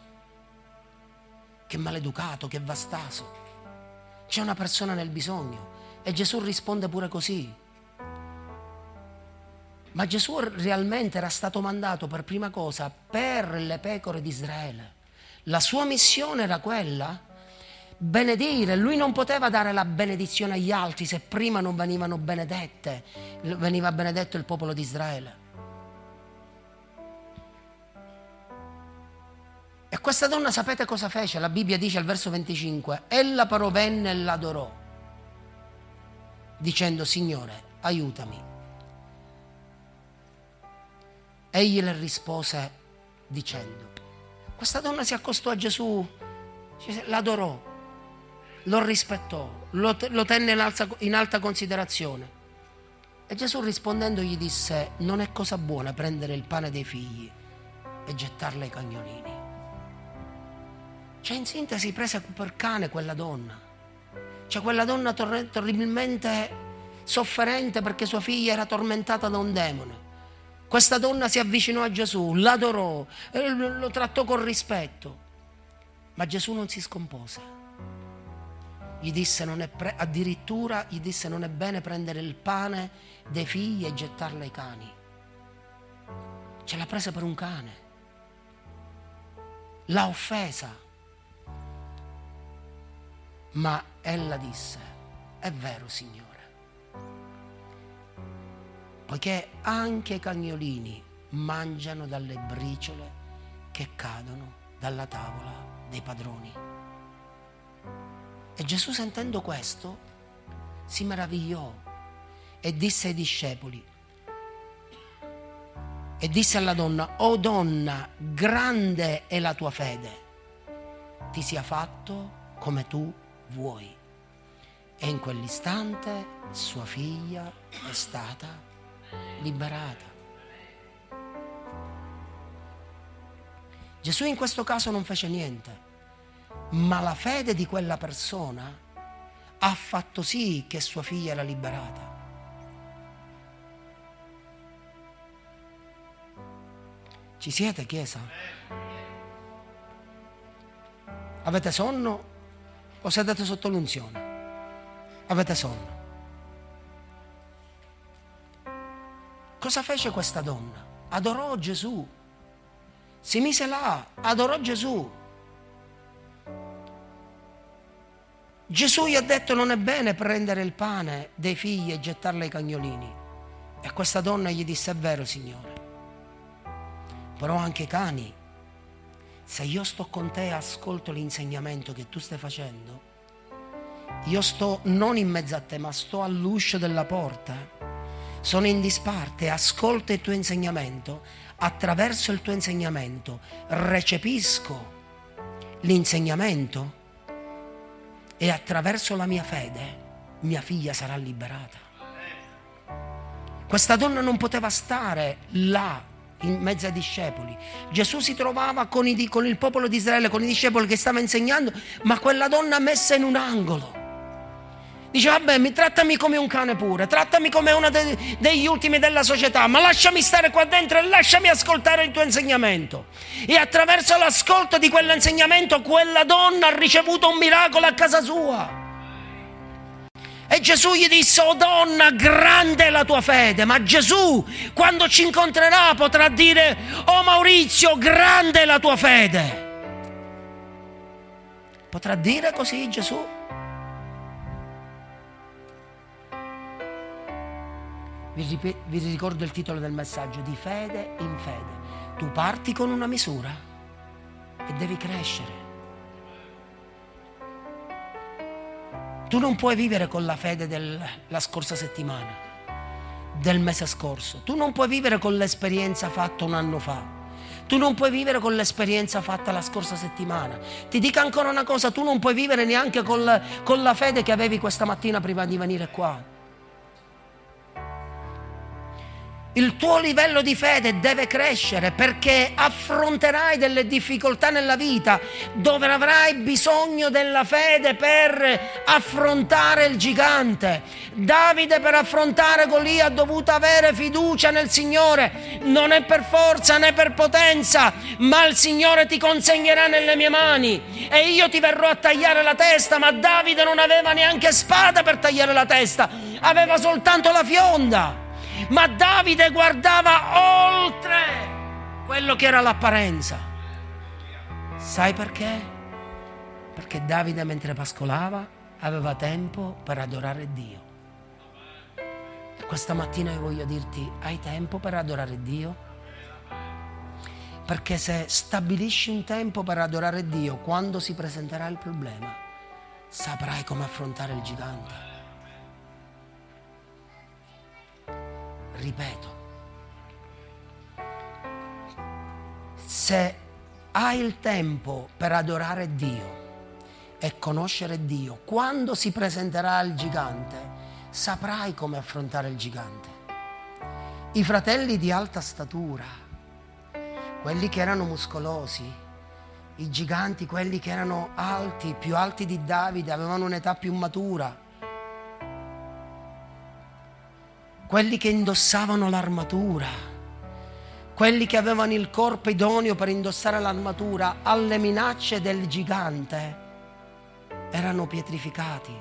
che maleducato, che vastaso. C'è una persona nel bisogno e Gesù risponde pure così. Ma Gesù realmente era stato mandato per prima cosa per le pecore di Israele. La sua missione era quella. Benedire, lui non poteva dare la benedizione agli altri se prima non venivano benedette, veniva benedetto il popolo di Israele. E questa donna, sapete cosa fece? La Bibbia dice al verso venticinque: ella però venne e l'adorò, dicendo: Signore, aiutami. Egli le rispose dicendo. Questa donna si accostò a Gesù, l'adorò, lo rispettò, lo, lo tenne in alta, in alta considerazione. E Gesù, rispondendo, gli disse: non è cosa buona prendere il pane dei figli e gettarla ai cagnolini. Cioè, in sintesi, prese per cane quella donna, cioè quella donna tor- terribilmente sofferente perché sua figlia era tormentata da un demone. Questa donna si avvicinò a Gesù, l'adorò, lo trattò con rispetto, ma Gesù non si scompose. Gli disse, non è pre- addirittura gli disse non è bene prendere il pane dei figli e gettarlo ai cani. Ce l'ha presa per un cane, l'ha offesa, ma ella disse: è vero, Signore, poiché anche i cagnolini mangiano dalle briciole che cadono dalla tavola dei padroni. E Gesù, sentendo questo, si meravigliò e disse ai discepoli, e disse alla donna: o donna, grande è la tua fede, ti sia fatto come tu vuoi. E in quell'istante sua figlia è stata liberata. Gesù in questo caso non fece niente, ma la fede di quella persona ha fatto sì che sua figlia era liberata. Ci siete, Chiesa? Avete sonno o sedete sotto l'unzione? Avete sonno. Cosa fece questa donna? Adorò Gesù. Si mise là, adorò Gesù. Gesù gli ha detto: non è bene prendere il pane dei figli e gettarlo ai cagnolini. E questa donna gli disse: è vero, Signore, però anche i cani, se io sto con te e ascolto l'insegnamento che tu stai facendo, io sto non in mezzo a te, ma sto all'uscio della porta, sono in disparte, ascolto il tuo insegnamento, attraverso il tuo insegnamento recepisco l'insegnamento e attraverso la mia fede mia figlia sarà liberata. Questa donna non poteva stare là in mezzo ai discepoli. Gesù si trovava con, i, con il popolo di Israele, con i discepoli che stava insegnando, ma quella donna messa in un angolo. Dice: vabbè, mi, trattami come un cane pure, trattami come uno de, degli ultimi della società, ma lasciami stare qua dentro e lasciami ascoltare il tuo insegnamento. E attraverso l'ascolto di quell'insegnamento quella donna ha ricevuto un miracolo a casa sua. E Gesù gli disse: oh donna, grande è la tua fede. Ma Gesù, quando ci incontrerà, potrà dire: oh Maurizio, grande è la tua fede. Potrà dire così Gesù? Vi ricordo il titolo del messaggio: di fede in fede. Tu parti con una misura e devi crescere. Tu non puoi vivere con la fede della scorsa settimana, del mese scorso. Tu non puoi vivere con l'esperienza fatta un anno fa. Tu non puoi vivere con l'esperienza fatta la scorsa settimana. Ti dico ancora una cosa: tu non puoi vivere neanche col, con la fede che avevi questa mattina prima di venire qua. Il tuo livello di fede deve crescere, perché affronterai delle difficoltà nella vita dove avrai bisogno della fede per affrontare il gigante. Davide, per affrontare Golia, ha dovuto avere fiducia nel Signore. Non è per forza né per potenza, ma il Signore ti consegnerà nelle mie mani e io ti verrò a tagliare la testa. Ma Davide non aveva neanche spada per tagliare la testa, aveva soltanto la fionda. ma Davide guardava oltre quello che era l'apparenza. Sai perché? Perché Davide, mentre pascolava, aveva tempo per adorare Dio. E questa mattina io voglio dirti: hai tempo per adorare Dio? Perché se stabilisci un tempo per adorare Dio, quando si presenterà il problema, saprai come affrontare il gigante. Ripeto, se hai il tempo per adorare Dio e conoscere Dio, quando si presenterà il gigante, saprai come affrontare il gigante. I fratelli di alta statura, quelli che erano muscolosi, i giganti, quelli che erano alti, più alti di Davide, avevano un'età più matura, quelli che indossavano l'armatura, quelli che avevano il corpo idoneo per indossare l'armatura, alle minacce del gigante erano pietrificati.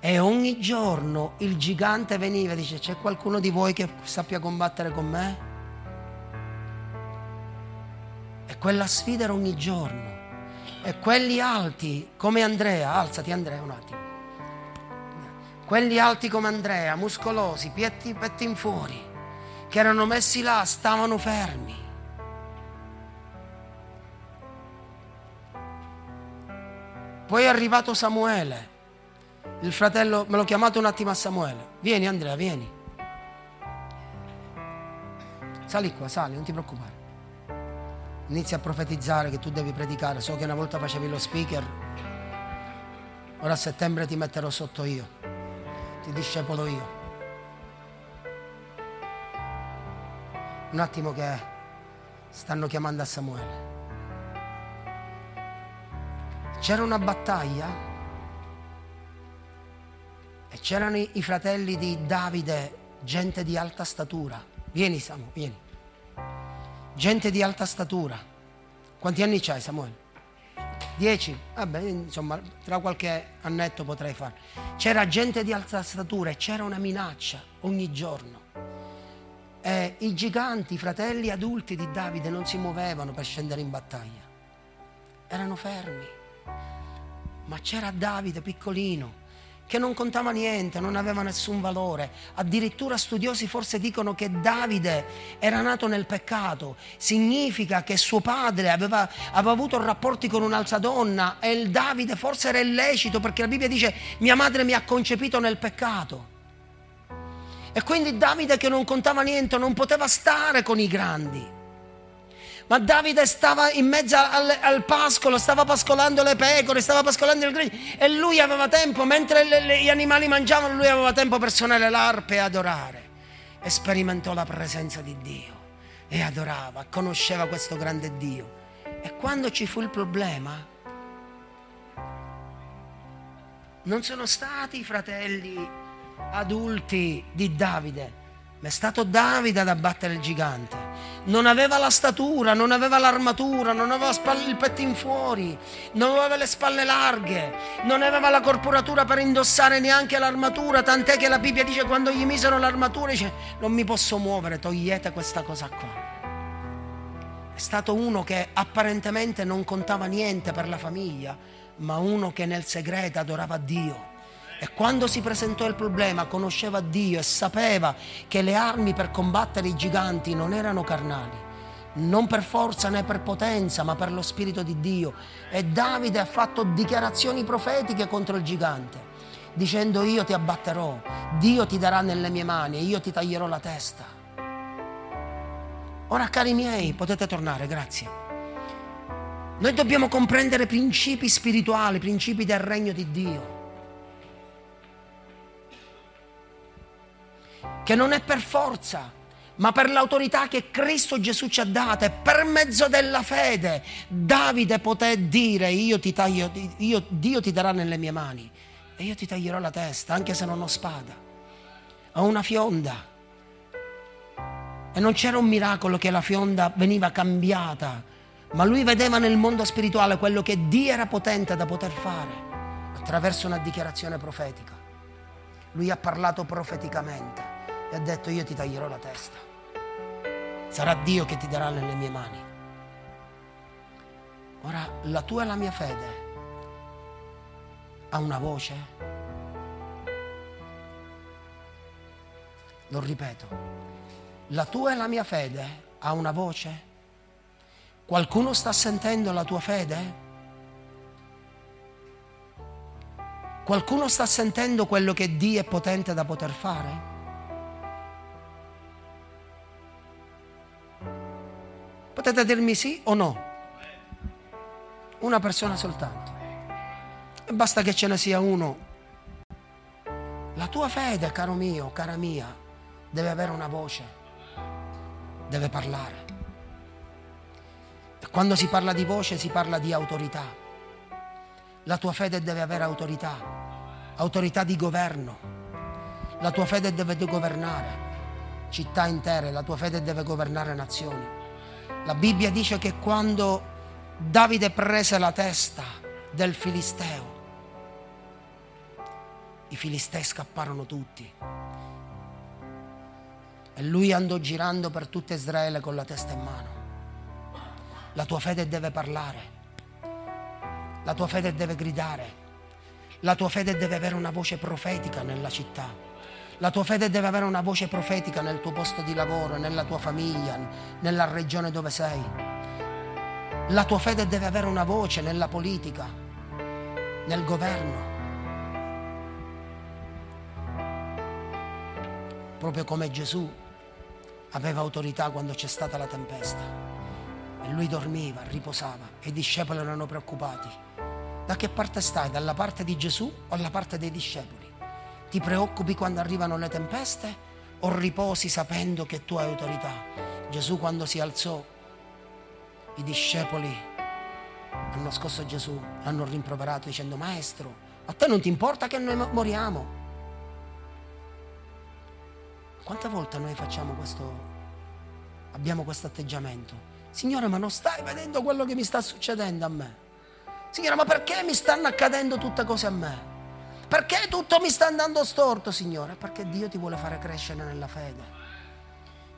E ogni giorno il gigante veniva e dice: c'è qualcuno di voi che sappia combattere con me? E quella sfida era ogni giorno. E quelli alti come Andrea, alzati Andrea un attimo, quelli alti come Andrea, muscolosi, petti, petti in fuori, che erano messi là, stavano fermi. Poi è arrivato Samuele, il fratello, me l'ho chiamato un attimo a Samuele: vieni Andrea, vieni, sali qua, sali, non ti preoccupare. Inizia a profetizzare che tu devi predicare. So che una volta facevi lo speaker, ora a settembre ti metterò sotto io, ti discepolo io. Un attimo che stanno chiamando a Samuele. C'era una battaglia e c'erano i fratelli di Davide, gente di alta statura. Vieni Samu, vieni. Gente di alta statura. Quanti anni c'hai Samuele? Dieci? Vabbè, insomma, tra qualche annetto potrei fare. C'era gente di alta statura e c'era una minaccia ogni giorno. E i giganti, i fratelli adulti di Davide, non si muovevano per scendere in battaglia. Erano fermi. Ma c'era Davide piccolino, che non contava niente, non aveva nessun valore. Addirittura studiosi forse dicono che Davide era nato nel peccato. Significa che suo padre aveva, aveva avuto rapporti con un'altra donna, e il Davide forse era illecito, perché la Bibbia dice: mia madre mi ha concepito nel peccato. E quindi Davide, che non contava niente, non poteva stare con i grandi. Ma Davide stava in mezzo al, al pascolo, stava pascolando le pecore, stava pascolando il gregge, e lui aveva tempo, mentre le, le, gli animali mangiavano, lui aveva tempo per suonare l'arpa e adorare. E sperimentò la presenza di Dio e adorava, conosceva questo grande Dio. E quando ci fu il problema, non sono stati i fratelli adulti di Davide, ma è stato Davide ad abbattere il gigante. Non aveva la statura, non aveva l'armatura, non aveva il petto in fuori, non aveva le spalle larghe, non aveva la corporatura per indossare neanche l'armatura, tant'è che la Bibbia dice: quando gli misero l'armatura, dice: non mi posso muovere, togliete questa cosa qua. È stato uno che apparentemente non contava niente per la famiglia, ma uno che nel segreto adorava Dio. E quando si presentò il problema, conosceva Dio e sapeva che le armi per combattere i giganti non erano carnali, non per forza né per potenza, ma per lo Spirito di Dio. E Davide ha fatto dichiarazioni profetiche contro il gigante, dicendo: io ti abbatterò, Dio ti darà nelle mie mani e io ti taglierò la testa. Ora, cari miei, potete tornare, grazie. Noi dobbiamo comprendere principi spirituali, principi del regno di Dio, che non è per forza, ma per l'autorità che Cristo Gesù ci ha data. E per mezzo della fede Davide poté dire: io ti taglio, io, Dio ti darà nelle mie mani e io ti taglierò la testa, anche se non ho spada, ho una fionda. E non c'era un miracolo che la fionda veniva cambiata, ma lui vedeva nel mondo spirituale quello che Dio era potente da poter fare attraverso una dichiarazione profetica. lui ha parlato profeticamente e ha detto: io ti taglierò la testa, sarà Dio che ti darà nelle mie mani. Ora la tua e la mia fede ha una voce? Lo ripeto, la tua e la mia fede ha una voce? Qualcuno sta sentendo la tua fede? Qualcuno sta sentendo quello che Dio è potente da poter fare? Potete dirmi sì o no? Una persona soltanto. E basta che ce ne sia uno. La tua fede, caro mio, cara mia, deve avere una voce, deve parlare. E quando si parla di voce si parla di autorità. La tua fede deve avere autorità, autorità di governo. La tua fede deve governare città intere, la tua fede deve governare nazioni. La Bibbia dice che quando Davide prese la testa del Filisteo, i Filistei scapparono tutti e lui andò girando per tutta Israele con la testa in mano. La tua fede deve parlare. La tua fede deve gridare, la tua fede deve avere una voce profetica nella città, la tua fede deve avere una voce profetica nel tuo posto di lavoro, nella tua famiglia, nella regione dove sei. La tua fede deve avere una voce nella politica, nel governo. Proprio come Gesù aveva autorità quando c'è stata la tempesta. E lui dormiva, riposava e i discepoli erano preoccupati. Da che parte stai? Dalla parte di Gesù o dalla parte dei discepoli? Ti preoccupi quando arrivano le tempeste o riposi sapendo che tu hai autorità? Gesù quando si alzò, i discepoli hanno scosso Gesù, l'hanno rimproverato dicendo: Maestro, a te non ti importa che noi moriamo? Quante volte noi facciamo questo, abbiamo questo atteggiamento? Signore, ma non stai vedendo quello che mi sta succedendo a me? Signore, ma perché mi stanno accadendo tutte cose a me? Perché tutto mi sta andando storto, Signore? Perché Dio ti vuole fare crescere nella fede.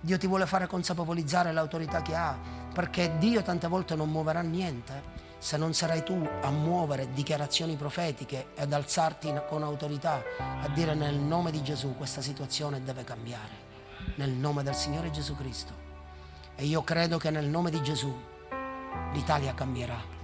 Dio ti vuole fare consapevolizzare l'autorità che ha, perché Dio tante volte non muoverà niente se non sarai tu a muovere dichiarazioni profetiche ed alzarti con autorità a dire: nel nome di Gesù questa situazione deve cambiare, nel nome del Signore Gesù Cristo. E io credo che nel nome di Gesù l'Italia cambierà.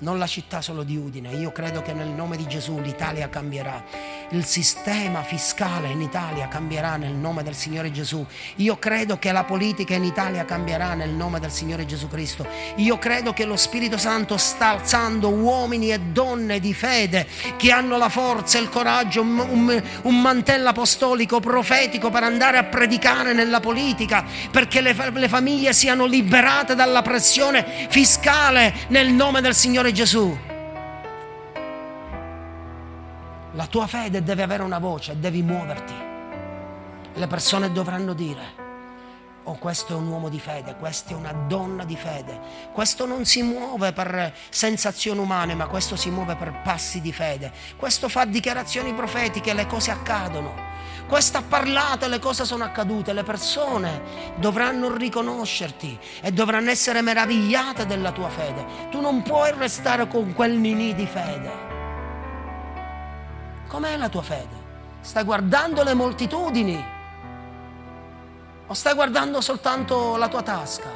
Non la città solo di Udine, io credo che nel nome di Gesù l'Italia cambierà. Il sistema fiscale in Italia cambierà nel nome del Signore Gesù. Io credo che la politica in Italia cambierà nel nome del Signore Gesù Cristo. Io credo che lo Spirito Santo sta alzando uomini e donne di fede che hanno la forza, il coraggio, un, un, un mantello apostolico, profetico per andare a predicare nella politica, perché le, le famiglie siano liberate dalla pressione fiscale nel nome del Signore Gesù. La tua fede deve avere una voce, devi muoverti. Le persone dovranno dire: oh, questo è un uomo di fede, questa è una donna di fede, questo non si muove per sensazioni umane, ma questo si muove per passi di fede, questo fa dichiarazioni profetiche, le cose accadono, questo ha parlato, le cose sono accadute. Le persone dovranno riconoscerti e dovranno essere meravigliate della tua fede. Tu non puoi restare con quel ninì di fede. Com'è la tua fede? Stai guardando le moltitudini o stai guardando soltanto la tua tasca?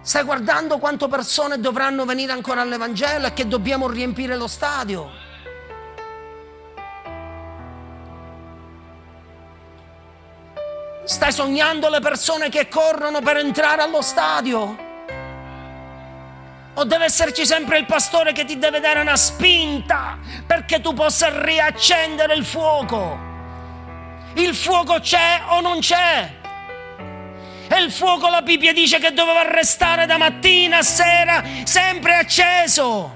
Stai guardando quante persone dovranno venire ancora all'Evangelo e che dobbiamo riempire lo stadio? Stai sognando le persone che corrono per entrare allo stadio? O deve esserci sempre il pastore che ti deve dare una spinta perché tu possa riaccendere il fuoco? Il fuoco c'è o non c'è? E il fuoco, la Bibbia dice che doveva restare da mattina a sera sempre acceso.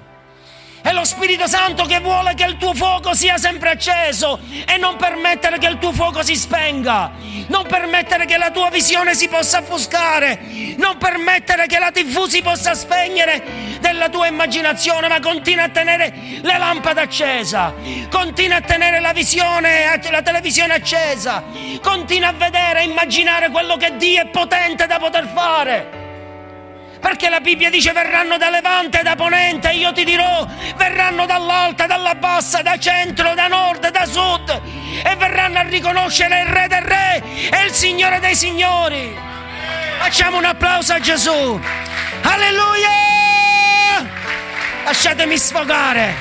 È lo Spirito Santo che vuole che il tuo fuoco sia sempre acceso e non permettere che il tuo fuoco si spenga, non permettere che la tua visione si possa offuscare, non permettere che la tivù si possa spegnere della tua immaginazione, ma continua a tenere la lampada accesa, continua a tenere la visione, la televisione accesa, continua a vedere e immaginare quello che Dio è potente da poter fare. Perché la Bibbia dice: verranno da Levante e da Ponente, e io ti dirò, verranno dall'alta, dalla bassa, da centro, da nord, da sud, e verranno a riconoscere il Re del Re e il Signore dei Signori. Facciamo un applauso a Gesù. Alleluia! Lasciatemi sfogare.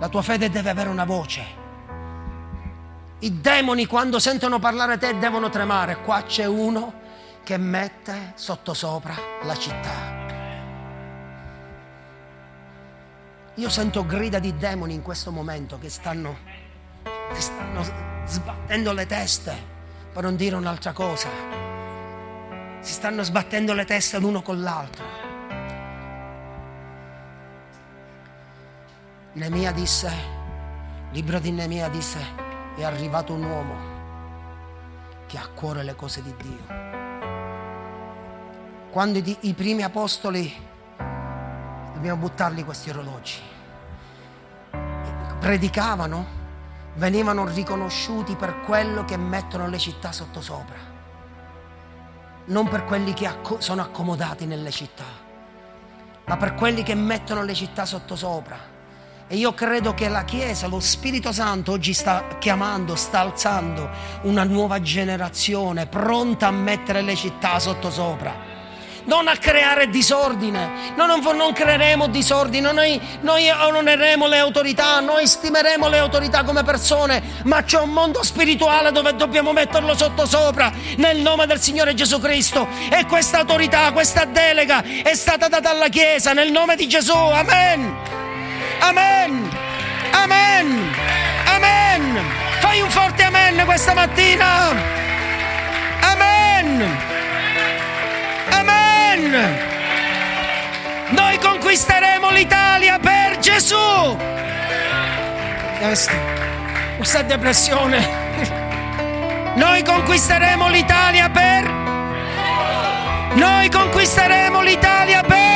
La tua fede deve avere una voce. I demoni, quando sentono parlare te, devono tremare. Qua c'è uno che mette sottosopra la città. Io sento grida di demoni in questo momento che stanno, che stanno sbattendo le teste, per non dire un'altra cosa. Si stanno sbattendo le teste l'uno con l'altro. Neemia disse, il libro di Neemia disse: è arrivato un uomo che ha a cuore le cose di Dio. Quando i, i primi apostoli, dobbiamo buttarli questi orologi, predicavano, venivano riconosciuti per quello che mettono le città sottosopra, non per quelli che acco- sono accomodati nelle città, ma per quelli che mettono le città sottosopra. E io credo che la Chiesa, lo Spirito Santo oggi sta chiamando, sta alzando una nuova generazione pronta a mettere le città sottosopra, non a creare disordine. Noi non, non creeremo disordine, noi, noi onoreremo le autorità, noi stimeremo le autorità come persone, ma c'è un mondo spirituale dove dobbiamo metterlo sottosopra nel nome del Signore Gesù Cristo. E questa autorità, questa delega è stata data alla Chiesa nel nome di Gesù. Amen. Amen, amen, amen. Fai un forte amen questa mattina. Amen, amen. Noi conquisteremo l'Italia per Gesù. Questa depressione. Noi conquisteremo l'Italia per. Noi conquisteremo l'Italia per.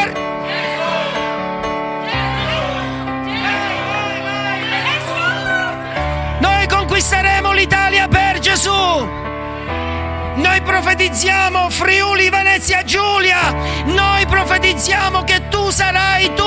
Conquisteremo l'Italia per Gesù. Noi profetizziamo Friuli, Venezia Giulia. Noi profetizziamo che tu sarai